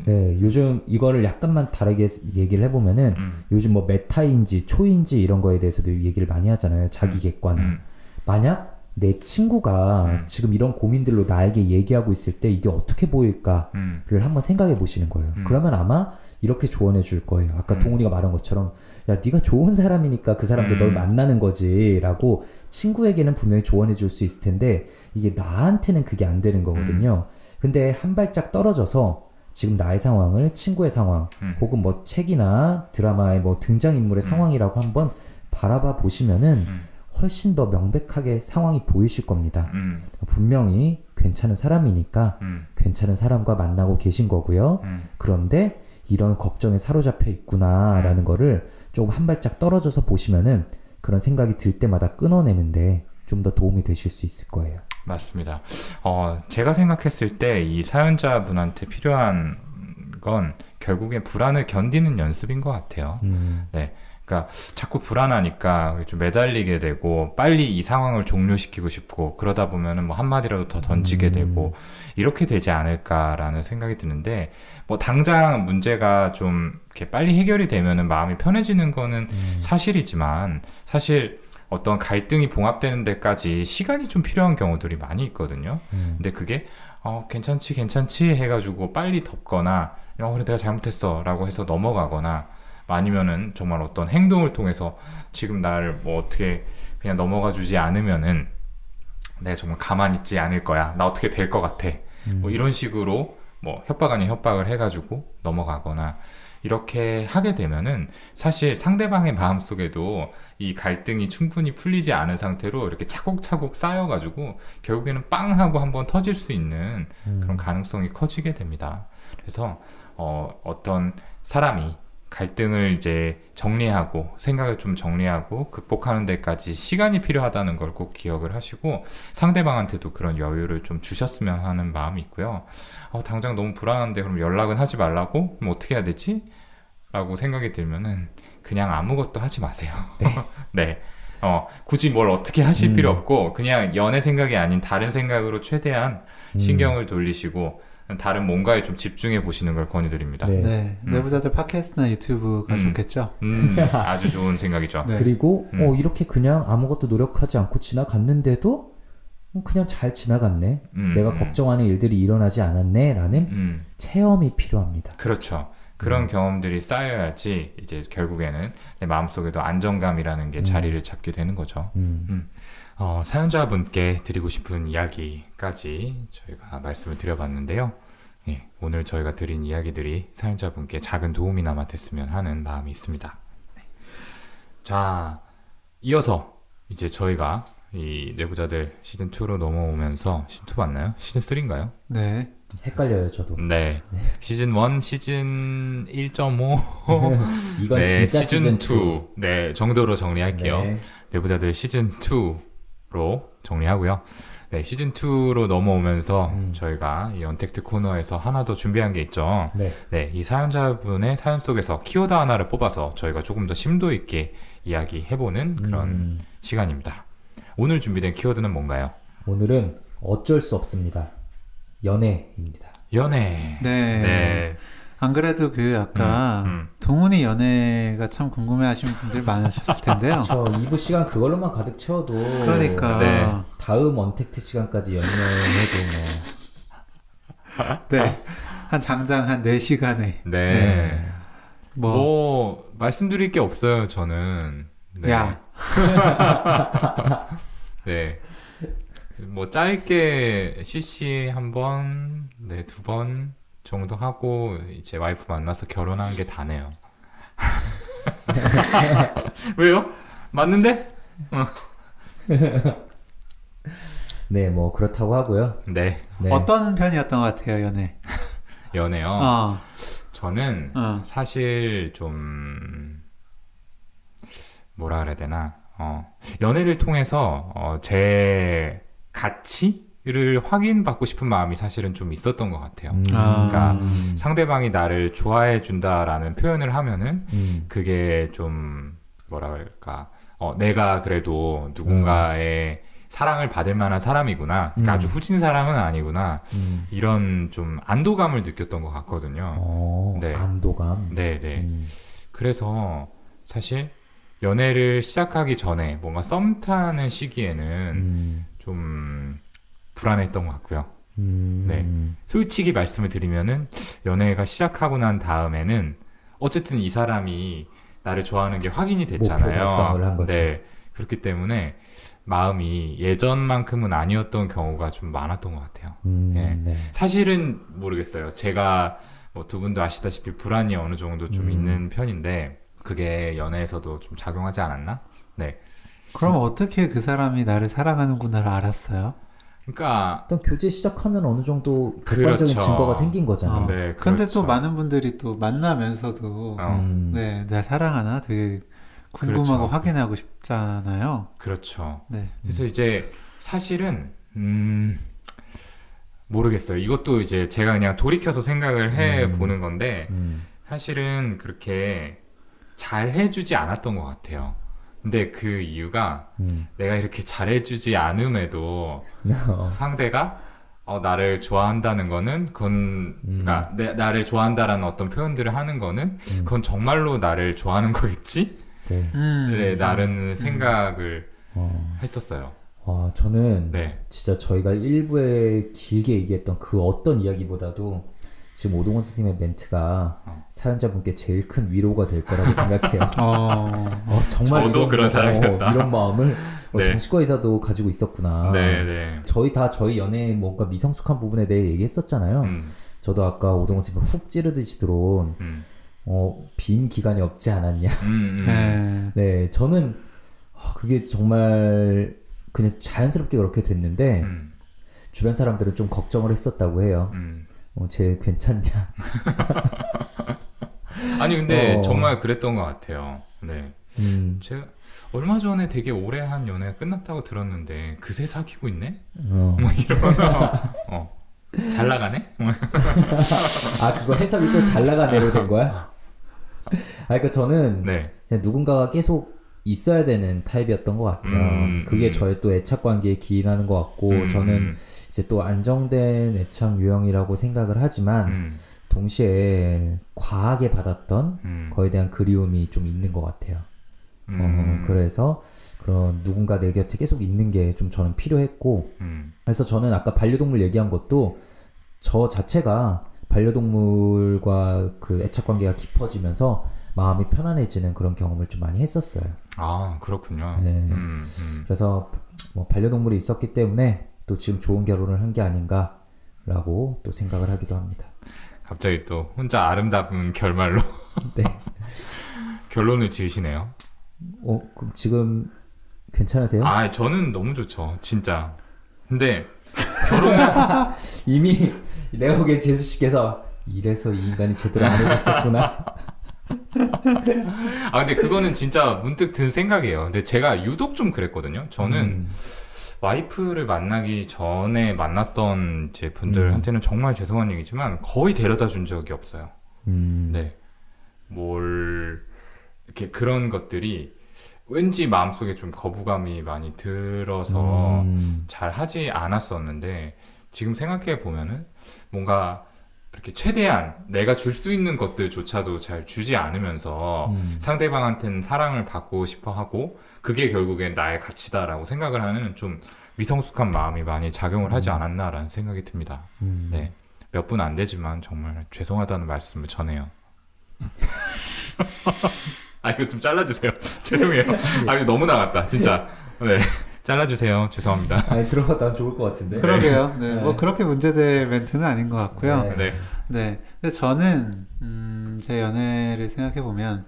네, 요즘 이거를 약간만 다르게 얘기를 해보면은 요즘 뭐 메타인지 초인지 이런 거에 대해서도 얘기를 많이 하잖아요. 자기 객관화. 만약 내 친구가 지금 이런 고민들로 나에게 얘기하고 있을 때 이게 어떻게 보일까를 한번 생각해 보시는 거예요. 그러면 아마 이렇게 조언해 줄 거예요. 아까 동훈이가 말한 것처럼 야 네가 좋은 사람이니까 그 사람도 널 만나는 거지 라고 친구에게는 분명히 조언해 줄 수 있을 텐데 이게 나한테는 그게 안 되는 거거든요. 근데 한 발짝 떨어져서 지금 나의 상황을 친구의 상황 혹은 뭐 책이나 드라마의 뭐 등장인물의 상황이라고 한번 바라봐 보시면은 훨씬 더 명백하게 상황이 보이실 겁니다. 분명히 괜찮은 사람이니까 괜찮은 사람과 만나고 계신 거고요. 그런데 이런 걱정에 사로잡혀 있구나라는 거를 조금 한 발짝 떨어져서 보시면은 그런 생각이 들 때마다 끊어내는데 좀 더 도움이 되실 수 있을 거예요. 맞습니다. 제가 생각했을 때 이 사연자분한테 필요한 건 결국에 불안을 견디는 연습인 것 같아요. 네. 그러니까 자꾸 불안하니까 좀 매달리게 되고 빨리 이 상황을 종료시키고 싶고 그러다 보면은 뭐 한마디라도 더 던지게 되고 이렇게 되지 않을까라는 생각이 드는데 뭐 당장 문제가 좀 이렇게 빨리 해결이 되면은 마음이 편해지는 거는 사실이지만 사실 어떤 갈등이 봉합되는 데까지 시간이 좀 필요한 경우들이 많이 있거든요. 근데 그게 괜찮지 해가지고 빨리 덮거나 그래 내가 잘못했어 라고 해서 넘어가거나 아니면은 정말 어떤 행동을 통해서 지금 나를 뭐 어떻게 그냥 넘어가 주지 않으면은 내가 정말 가만히 있지 않을 거야. 나 어떻게 될 것 같아. 뭐 이런 식으로 뭐 협박 아닌 협박을 해가지고 넘어가거나 이렇게 하게 되면은 사실 상대방의 마음속에도 이 갈등이 충분히 풀리지 않은 상태로 이렇게 차곡차곡 쌓여가지고 결국에는 빵 하고 한번 터질 수 있는 그런 가능성이 커지게 됩니다. 그래서 어떤 사람이 갈등을 이제 정리하고 생각을 좀 정리하고 극복하는 데까지 시간이 필요하다는 걸 꼭 기억을 하시고 상대방한테도 그런 여유를 좀 주셨으면 하는 마음이 있고요. 당장 너무 불안한데 그럼 연락은 하지 말라고? 그럼 어떻게 해야 되지? 라고 생각이 들면은 그냥 아무것도 하지 마세요. 네. 네. 굳이 뭘 어떻게 하실 필요 없고 그냥 연애 생각이 아닌 다른 생각으로 최대한 신경을 돌리시고 다른 뭔가에 좀 집중해 보시는 걸 권유드립니다. 네. 네. 내부자들 팟캐스트나 유튜브가 좋겠죠? 아주 좋은 생각이죠. 네. 그리고 이렇게 그냥 아무것도 노력하지 않고 지나갔는데도 그냥 잘 지나갔네. 내가 걱정하는 일들이 일어나지 않았네. 라는 체험이 필요합니다. 그렇죠. 그런 경험들이 쌓여야지 이제 결국에는 내 마음속에도 안정감이라는 게 자리를 잡게 되는 거죠. 사연자분께 드리고 싶은 이야기까지 저희가 말씀을 드려봤는데요. 예, 오늘 저희가 드린 이야기들이 사연자분께 작은 도움이나마 됐으면 하는 마음이 있습니다. 네. 자, 이어서 이제 저희가 이 내부자들 시즌2로 넘어오면서 시즌2 맞나요? 시즌3인가요? 네. 헷갈려요, 저도. 네. 네. 시즌1, 시즌 1.5. 이건 네, 진짜 시즌2. 네, 정도로 정리할게요. 네. 내부자들 시즌2로 정리하고요. 네, 시즌2로 넘어오면서 저희가 이 언택트 코너에서 하나 더 준비한 게 있죠. 네. 네, 이 사연자분의 사연 속에서 키워드 하나를 뽑아서 저희가 조금 더 심도 있게 이야기해보는 그런 시간입니다. 오늘 준비된 키워드는 뭔가요? 오늘은 어쩔 수 없습니다. 연애입니다. 연애. 네. 네. 안 그래도 그 아까 동훈이 연애가 참 궁금해하시는 분들 많으셨을 텐데요. 저 2부 시간 그걸로만 가득 채워도 그러니까 네. 다음 언택트 시간까지 연애해도 뭐 네. 한 장장 한 4시간에 네. 네. 뭐 말씀드릴 게 없어요. 저는 네. 야. 네. 뭐 짧게 CC 한 번, 네, 2번 정도 하고 이제 와이프 만나서 결혼한 게 다네요. 왜요? 맞는데? 네, 뭐 그렇다고 하고요. 네. 네. 어떤 편이었던 것 같아요, 연애? 연애요? 저는 사실 좀 뭐라 그래야 되나? 연애를 통해서 제 가치를 확인받고 싶은 마음이 사실은 좀 있었던 것 같아요. 그러니까 상대방이 나를 좋아해 준다라는 표현을 하면은 그게 좀 뭐라 그럴까 내가 그래도 누군가의 사랑을 받을 만한 사람이구나. 그러니까 아주 후진 사람은 아니구나. 이런 좀 안도감을 느꼈던 것 같거든요. 네. 안도감? 네네. 그래서 사실 연애를 시작하기 전에 뭔가 썸 타는 시기에는 좀 불안했던 것 같고요. 네, 솔직히 말씀을 드리면은 연애가 시작하고 난 다음에는 어쨌든 이 사람이 나를 좋아하는 게 확인이 됐잖아요. 목표 달성을 한 거죠. 네, 그렇기 때문에 마음이 예전만큼은 아니었던 경우가 좀 많았던 것 같아요. 네. 네. 사실은 모르겠어요. 제가 뭐 두 분도 아시다시피 불안이 어느 정도 좀 있는 편인데 그게 연애에서도 좀 작용하지 않았나? 네. 그럼 어떻게 그 사람이 나를 사랑하는구나를 알았어요? 그러니까 일단 교제 시작하면 어느 정도 객관적인 그렇죠. 증거가 생긴 거잖아요. 네, 그런데 그렇죠. 또 많은 분들이 또 만나면서도 네, 내가 사랑하나? 되게 궁금하고 그렇죠. 확인하고 싶잖아요. 그렇죠. 네. 그래서 이제 사실은 모르겠어요. 이것도 이제 제가 그냥 돌이켜서 생각을 해보는 건데 사실은 그렇게 잘 해주지 않았던 것 같아요. 근데 그 이유가 내가 이렇게 잘해주지 않음에도 상대가 나를 좋아한다는 거는 그건 그러니까 나를 좋아한다라는 어떤 표현들을 하는 거는 그건 정말로 나를 좋아하는 거겠지? 네. 네, 나름 생각을 했었어요. 와, 저는 네. 진짜 저희가 1부에 길게 얘기했던 그 어떤 이야기보다도 지금 오동원 선생님의 멘트가 사연자분께 제일 큰 위로가 될 거라고 생각해요. 정말 저도 그런 사람이었다. 이런 마음을 네. 정신과 의사도 가지고 있었구나. 네, 네. 저희 연애의 뭔가 미성숙한 부분에 대해 얘기했었잖아요. 저도 아까 오동원 선생님 훅 찌르듯이 들어온 빈 기간이 없지 않았냐. 네, 저는 그게 정말 그냥 자연스럽게 그렇게 됐는데 주변 사람들은 좀 걱정을 했었다고 해요. 쟤 괜찮냐? 아니 근데 정말 그랬던 것 같아요. 네, 제가 얼마 전에 되게 오래 한 연애가 끝났다고 들었는데 그새 사귀고 있네? 뭐 이런 잘 나가네? 아 그거 해석이 또 잘 나가네로 된 거야? 아 그러니까 저는 네. 그냥 누군가가 계속 있어야 되는 타입이었던 것 같아요. 그게 저의 또 애착관계에 기인하는 것 같고 저는 이제 또 안정된 애착 유형이라고 생각을 하지만 동시에 과하게 받았던 거에 대한 그리움이 좀 있는 것 같아요. 그래서 그런 누군가 내 곁에 계속 있는 게 좀 저는 필요했고 그래서 저는 아까 반려동물 얘기한 것도 저 자체가 반려동물과 그 애착관계가 깊어지면서 마음이 편안해지는 그런 경험을 좀 많이 했었어요. 아, 그렇군요. 네. 그래서 뭐 반려동물이 있었기 때문에 또 지금 좋은 결혼을 한 게 아닌가라고 또 생각을 하기도 합니다. 갑자기 또 혼자 아름다운 결말로 네. 결론을 지으시네요. 그럼 지금 괜찮으세요? 아, 저는 너무 좋죠, 진짜. 근데 결혼은 이미 내가 보기엔 제수 씨께서 이래서 이 인간이 제대로 안 해줬었구나. 아, 근데 그거는 진짜 문득 든 생각이에요. 근데 제가 유독 좀 그랬거든요. 저는 와이프를 만나기 전에 만났던 제 분들한테는 정말 죄송한 얘기지만 거의 데려다 준 적이 없어요. 네, 뭘 이렇게 그런 것들이 왠지 마음속에 좀 거부감이 많이 들어서 잘 하지 않았었는데 지금 생각해 보면은 뭔가 이렇게 최대한 내가 줄 수 있는 것들조차도 잘 주지 않으면서 상대방한테는 사랑을 받고 싶어 하고 그게 결국엔 나의 가치다라고 생각을 하는 좀 미성숙한 마음이 많이 작용을 하지 않았나라는 생각이 듭니다. 네, 몇 분 안 되지만 정말 죄송하다는 말씀을 전해요. 아, 이거 좀 잘라주세요. 죄송해요. 아, 이거 너무 나갔다, 진짜. 네. 잘라주세요. 죄송합니다. 아니, 들어가도 안 좋을 것 같은데. 그러게요. 네. 네. 뭐 그렇게 문제될 멘트는 아닌 것 같고요. 네. 네. 네. 근데 저는 제 연애를 생각해 보면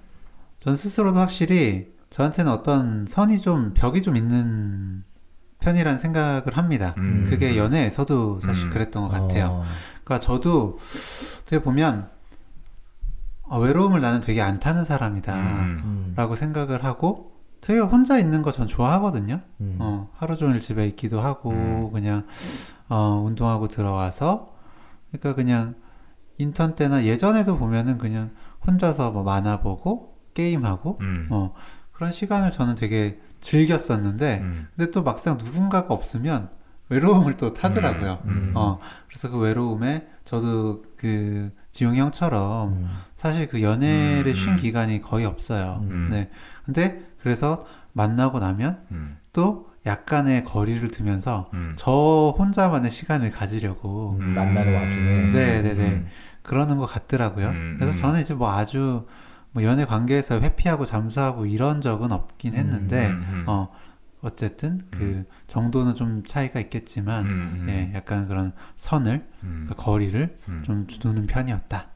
전 스스로도 확실히 저한테는 어떤 선이 좀 벽이 좀 있는 편이란 생각을 합니다. 그게 연애에서도 사실 그랬던 것 같아요. 그러니까 저도 어떻게 보면 외로움을 나는 되게 안 타는 사람이다 라고 생각을 하고 되게 혼자 있는 거 전 좋아하거든요. 하루 종일 집에 있기도 하고 그냥 운동하고 들어와서 그러니까 그냥 인턴 때나 예전에도 보면은 그냥 혼자서 뭐 만화 보고 게임하고 그런 시간을 저는 되게 즐겼었는데 근데 또 막상 누군가가 없으면 외로움을 또 타더라고요. 그래서 그 외로움에 저도 그 지용 형처럼 사실 그 연애를 쉰 기간이 거의 없어요. 네. 근데 그래서 만나고 나면 또 약간의 거리를 두면서 저 혼자만의 시간을 가지려고 만나는 와중에 네네네 그러는 것 같더라고요. 그래서 저는 이제 뭐 아주 뭐 연애 관계에서 회피하고 잠수하고 이런 적은 없긴 했는데 어쨌든 그 정도는 좀 차이가 있겠지만 예, 약간 그런 선을 그러니까 거리를 좀 두는 편이었다.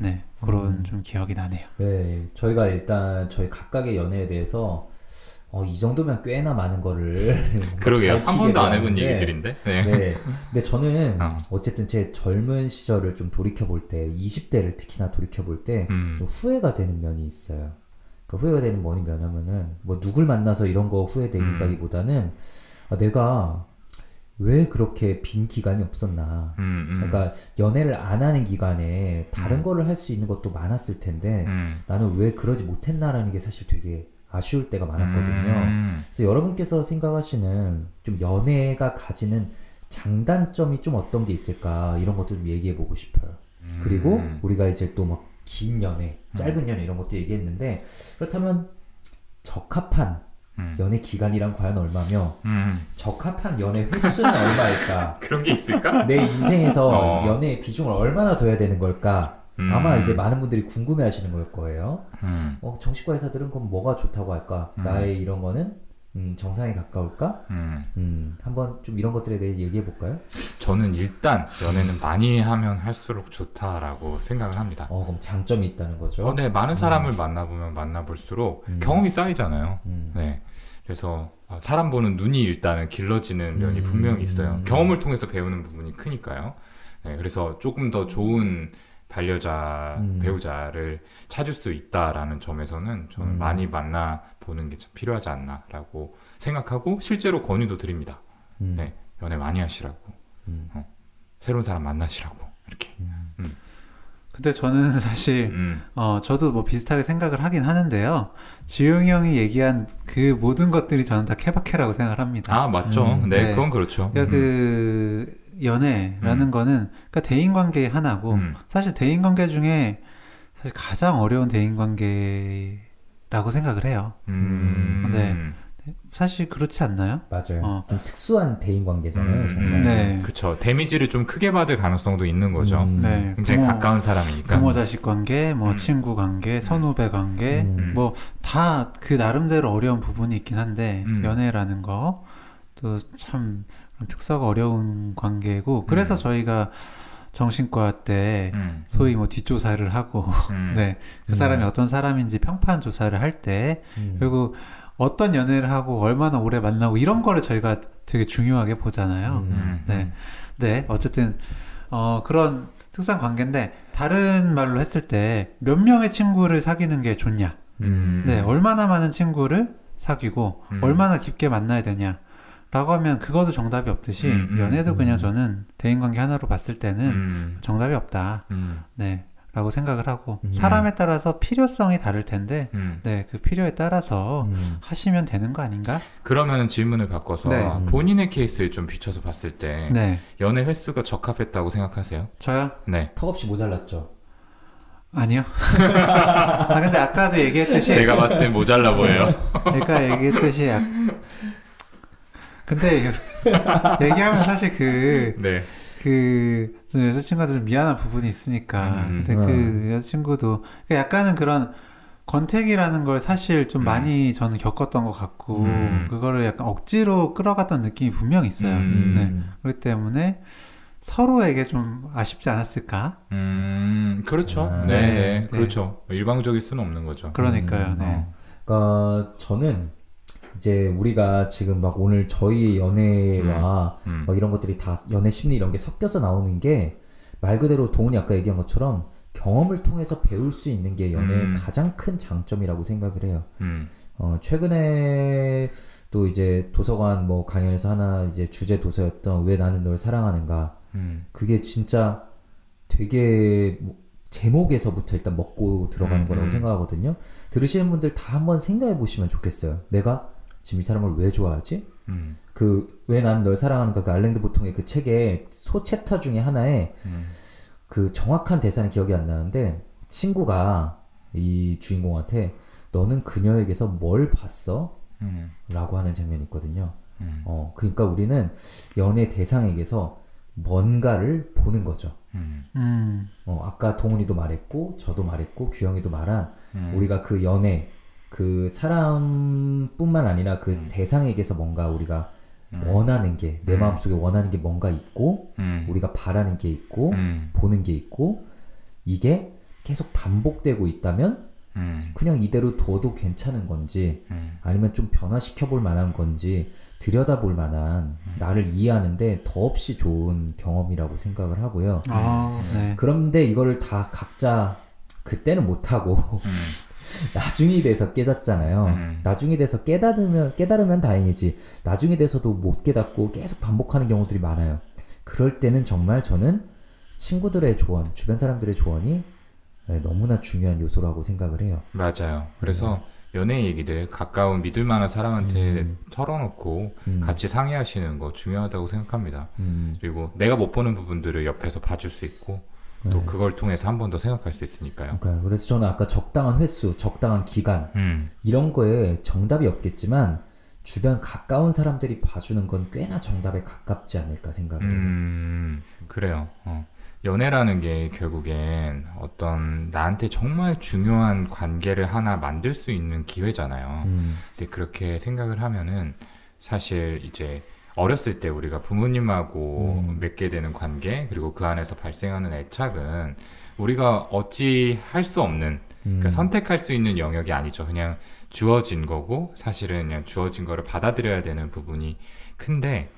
네, 그런 좀 기억이 나네요. 네, 저희가 일단 저희 각각의 연애에 대해서 이 정도면 꽤나 많은 거를 그러게요. 한 번도 안 해본 얘기들인데. 네. 네. 근데 저는 어쨌든 제 젊은 시절을 좀 돌이켜볼 때 20대를 특히나 돌이켜볼 때 좀 후회가 되는 면이 있어요. 후회가 되는 뭐니 면하면은 뭐 누굴 만나서 이런 거 후회된다기보다는 아, 내가 왜 그렇게 빈 기간이 없었나. 그러니까 연애를 안 하는 기간에 다른 거를 할 수 있는 것도 많았을 텐데 나는 왜 그러지 못했나라는 게 사실 되게 아쉬울 때가 많았거든요. 그래서 여러분께서 생각하시는 좀 연애가 가지는 장단점이 좀 어떤 게 있을까 이런 것도 좀 얘기해 보고 싶어요. 그리고 우리가 이제 또 막 긴 연애, 짧은 연애 이런 것도 얘기했는데 그렇다면 적합한 연애 기간이란 과연 얼마며 적합한 연애 횟수는 얼마일까? 그런 게 있을까? 내 인생에서 연애의 비중을 얼마나 둬야 되는 걸까? 아마 이제 많은 분들이 궁금해하시는 걸 거예요. 정신과 의사들은 그럼 뭐가 좋다고 할까? 나의 이런 거는 정상에 가까울까? 한번 좀 이런 것들에 대해 얘기해 볼까요? 저는 일단 연애는 많이 하면 할수록 좋다라고 생각을 합니다. 그럼 장점이 있다는 거죠? 네, 많은 사람을 만나보면 만나볼수록 경험이 쌓이잖아요. 네, 그래서 사람 보는 눈이 일단은 길러지는 면이 분명히 있어요. 경험을 통해서 배우는 부분이 크니까요. 네, 그래서 조금 더 좋은 배우자를 찾을 수 있다라는 점에서는 저는 많이 만나보는 게 참 필요하지 않나라고 생각하고 실제로 권유도 드립니다. 네, 연애 많이 하시라고 새로운 사람 만나시라고 이렇게 근데 저는 사실 저도 뭐 비슷하게 생각을 하긴 하는데요. 지용이 형이 얘기한 그 모든 것들이 저는 다 케바케라고 생각을 합니다. 아 맞죠. 네, 그건 그렇죠. 그러니까 그 연애라는 거는 그러니까 대인관계의 하나고 사실 대인관계 중에 사실 가장 어려운 대인관계라고 생각을 해요. 근데 사실 그렇지 않나요? 맞아요. 좀 특수한 대인관계잖아요. 정말. 네, 그렇죠. 데미지를 좀 크게 받을 가능성도 있는 거죠. 네, 굉장히 부모, 가까운 사람이니까. 부모 자식 관계, 뭐 친구 관계, 선후배 관계, 뭐 다 그 나름대로 어려운 부분이 있긴 한데 연애라는 거 또 참 특수하고 어려운 관계고 그래서 저희가 정신과 때 소위 뭐 뒷조사를 하고 네, 그 사람이 어떤 사람인지 평판 조사를 할 때 그리고 어떤 연애를 하고 얼마나 오래 만나고 이런 거를 저희가 되게 중요하게 보잖아요. 네, 네 어쨌든 그런 특수한 관계인데 다른 말로 했을 때 몇 명의 친구를 사귀는 게 좋냐 네, 얼마나 많은 친구를 사귀고 얼마나 깊게 만나야 되냐 라고 하면 그것도 정답이 없듯이 연애도 그냥 저는 대인관계 하나로 봤을 때는 정답이 없다 네, 라고 생각을 하고 사람에 따라서 필요성이 다를 텐데 네, 그 필요에 따라서 하시면 되는 거 아닌가? 그러면 질문을 바꿔서 네. 본인의 케이스를 좀 비춰서 봤을 때 네. 연애 횟수가 적합했다고 생각하세요? 저요? 네. 턱없이 모자랐죠? 아니요. 아 근데 아까도 얘기했듯이 제가 봤을 땐 모자라 보여요. 그러니까 얘기했듯이 근데 얘기하면 사실 네. 좀 여자친구한테 좀 미안한 부분이 있으니까 근데 그 여자친구도 약간은 그런 권태기라는 걸 사실 좀 많이 저는 겪었던 것 같고 그거를 약간 억지로 끌어갔던 느낌이 분명히 있어요. 네. 그렇기 때문에 서로에게 좀 아쉽지 않았을까? 그렇죠. 네. 네. 그렇죠. 일방적일 수는 없는 거죠. 그러니까요. 네. 그러니까 저는 이제 우리가 지금 막 오늘 저희 연애와 막 이런 것들이 다 연애 심리 이런 게 섞여서 나오는 게 말 그대로 동훈이 아까 얘기한 것처럼 경험을 통해서 배울 수 있는 게 연애의 가장 큰 장점이라고 생각을 해요. 최근에 또 이제 도서관 뭐 강연에서 하나 이제 주제 도서였던 왜 나는 널 사랑하는가 그게 진짜 되게 뭐 제목에서부터 일단 먹고 들어가는 거라고 생각하거든요. 들으시는 분들 다 한번 생각해 보시면 좋겠어요. 내가 지금 이 사람을 왜 좋아하지? 그 왜 난 널 사랑하는가 그 알랭드 보통의 그 책의 소챕터 중에 하나에 그 정확한 대사는 기억이 안 나는데 친구가 이 주인공한테 너는 그녀에게서 뭘 봤어? 라고 하는 장면이 있거든요. 그러니까 우리는 연애 대상에게서 뭔가를 보는 거죠. 아까 동훈이도 말했고 저도 말했고 규영이도 말한 우리가 그 연애 그 사람뿐만 아니라 그 대상에게서 뭔가 우리가 원하는 게 내 마음속에 원하는 게 뭔가 있고 우리가 바라는 게 있고 보는 게 있고 이게 계속 반복되고 있다면 그냥 이대로 둬도 괜찮은 건지 아니면 좀 변화시켜 볼 만한 건지 들여다볼 만한 나를 이해하는데 더없이 좋은 경험이라고 생각을 하고요. 아, 네. 그런데 이거를 다 각자 그때는 못하고 나중이 돼서 깨닫잖아요. 나중이 돼서 깨달으면 다행이지 나중이 돼서도 못 깨닫고 계속 반복하는 경우들이 많아요. 그럴 때는 정말 저는 친구들의 조언, 주변 사람들의 조언이 너무나 중요한 요소라고 생각을 해요. 맞아요. 그래서 연애 얘기들 가까운 믿을만한 사람한테 털어놓고 같이 상의하시는 거 중요하다고 생각합니다. 그리고 내가 못 보는 부분들을 옆에서 봐줄 수 있고 또 네. 그걸 통해서 한 번 더 생각할 수 있으니까요. 그러니까요. 그래서 저는 아까 적당한 횟수, 적당한 기간 이런 거에 정답이 없겠지만 주변 가까운 사람들이 봐주는 건 꽤나 정답에 가깝지 않을까 생각을 해요. 그래요. 연애라는 게 결국엔 어떤 나한테 정말 중요한 관계를 하나 만들 수 있는 기회잖아요. 근데 그렇게 생각을 하면은 사실 이제 어렸을 때 우리가 부모님하고 맺게 되는 관계 그리고 그 안에서 발생하는 애착은 우리가 어찌 할 수 없는 그러니까 선택할 수 있는 영역이 아니죠. 그냥 주어진 거고 사실은 그냥 주어진 거를 받아들여야 되는 부분이 큰데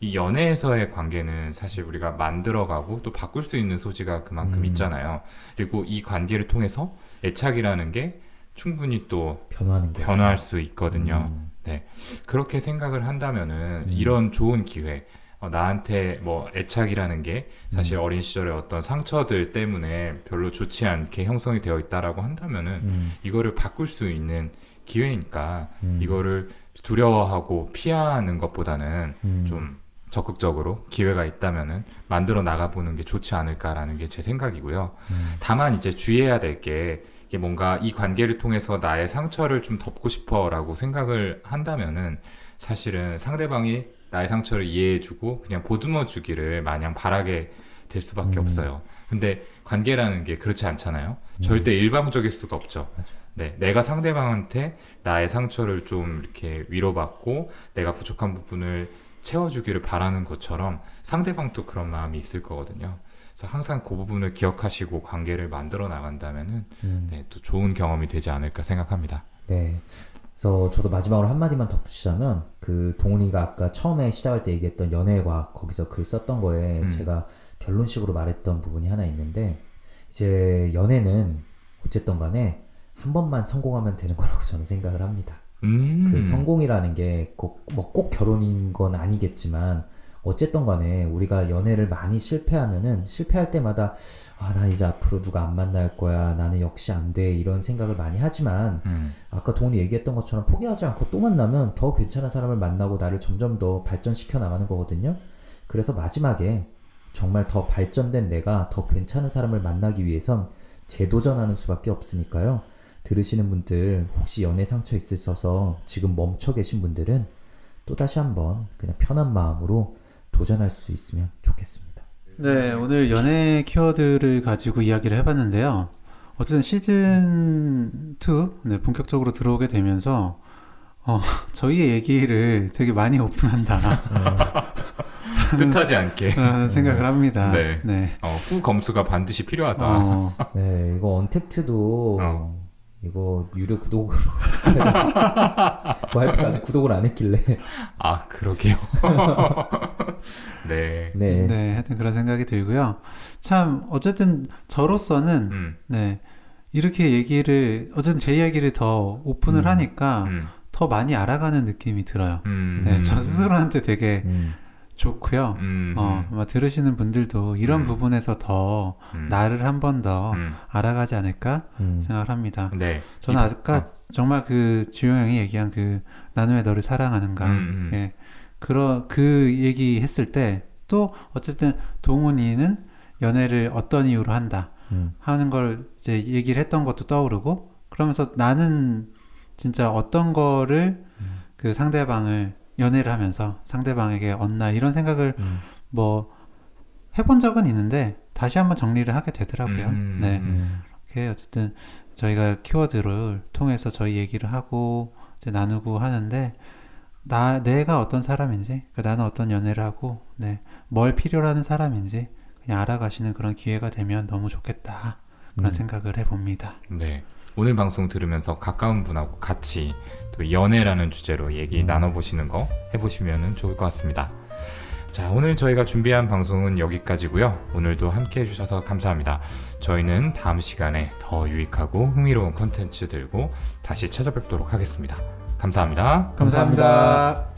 이 연애에서의 관계는 사실 우리가 만들어가고 또 바꿀 수 있는 소지가 그만큼 있잖아요. 그리고 이 관계를 통해서 애착이라는 게 충분히 또 변화할 수 있거든요. 네, 그렇게 생각을 한다면은 이런 좋은 기회 나한테 뭐 애착이라는 게 사실 어린 시절의 어떤 상처들 때문에 별로 좋지 않게 형성이 되어 있다라고 한다면은 이거를 바꿀 수 있는 기회니까 이거를 두려워하고 피하는 것보다는 좀 적극적으로 기회가 있다면은 만들어 나가보는 게 좋지 않을까라는 게 제 생각이고요. 다만 이제 주의해야 될 게 뭔가 이 관계를 통해서 나의 상처를 좀 덮고 싶어라고 생각을 한다면은 사실은 상대방이 나의 상처를 이해해주고 그냥 보듬어주기를 마냥 바라게 될 수밖에 없어요. 근데 관계라는 게 그렇지 않잖아요. 절대 일방적일 수가 없죠. 맞아. 네, 내가 상대방한테 나의 상처를 좀 이렇게 위로받고 내가 부족한 부분을 채워주기를 바라는 것처럼 상대방도 그런 마음이 있을 거거든요. 그래서 항상 그 부분을 기억하시고 관계를 만들어 나간다면은 네, 또 좋은 경험이 되지 않을까 생각합니다. 네. 그래서 저도 마지막으로 한마디만 덧붙이자면, 그 동훈이가 아까 처음에 시작할 때 얘기했던 연애의 과학, 거기서 글 썼던 거에 제가 결론식으로 말했던 부분이 하나 있는데, 이제 연애는 어쨌든 간에 한 번만 성공하면 되는 거라고 저는 생각을 합니다. 그 성공이라는 게 꼭 결혼인 건 아니겠지만 어쨌든 간에 우리가 연애를 많이 실패하면은 실패할 때마다 아, 난 이제 앞으로 누가 안 만날 거야, 나는 역시 안 돼, 이런 생각을 많이 하지만 아까 동훈이 얘기했던 것처럼 포기하지 않고 또 만나면 더 괜찮은 사람을 만나고 나를 점점 더 발전시켜 나가는 거거든요. 그래서 마지막에 정말 더 발전된 내가 더 괜찮은 사람을 만나기 위해선 재도전하는 수밖에 없으니까요. 들으시는 분들, 혹시 연애 상처 있으셔서 지금 멈춰 계신 분들은 또 다시 한번 그냥 편한 마음으로 도전할 수 있으면 좋겠습니다. 네, 오늘 연애 키워드를 가지고 이야기를 해봤는데요. 어쨌든 시즌2 네, 본격적으로 들어오게 되면서 저희의 얘기를 되게 많이 오픈한다. 뜻하지 않게 생각을 합니다. 네. 네. 후 검수가 반드시 필요하다. 네, 이거 언택트도 이거 유료 구독으로 와이프가 아직 구독을 안 했길래 아 그러게요. 네. 네. 네, 하여튼 그런 생각이 들고요. 참 어쨌든 저로서는 네, 이렇게 얘기를 어쨌든 제 이야기를 더 오픈을 하니까 더 많이 알아가는 느낌이 들어요. 네, 저 스스로한테 되게 좋고요. 아마 들으시는 분들도 이런 부분에서 더 나를 한 번 더 알아가지 않을까 생각을 합니다. 네. 저는 아까 정말 그 지용 형이 얘기한 그 나는 왜 너를 사랑하는가 예. 그 얘기 했을 때 또 어쨌든 동훈이는 연애를 어떤 이유로 한다 하는 걸 이제 얘기를 했던 것도 떠오르고, 그러면서 나는 진짜 어떤 거를 그 상대방을 연애를 하면서 상대방에게 얻나 이런 생각을 뭐 해본 적은 있는데 다시 한번 정리를 하게 되더라고요. 네, 이렇게 어쨌든 저희가 키워드를 통해서 저희 얘기를 하고 이제 나누고 하는데, 내가 어떤 사람인지, 나는 어떤 연애를 하고 네, 뭘 필요로 하는 사람인지 그냥 알아가시는 그런 기회가 되면 너무 좋겠다 그런 생각을 해봅니다. 네. 오늘 방송 들으면서 가까운 분하고 같이 또 연애라는 주제로 얘기 나눠보시는 거 해보시면 좋을 것 같습니다. 자, 오늘 저희가 준비한 방송은 여기까지고요. 오늘도 함께해 주셔서 감사합니다. 저희는 다음 시간에 더 유익하고 흥미로운 콘텐츠 들고 다시 찾아뵙도록 하겠습니다. 감사합니다. 감사합니다.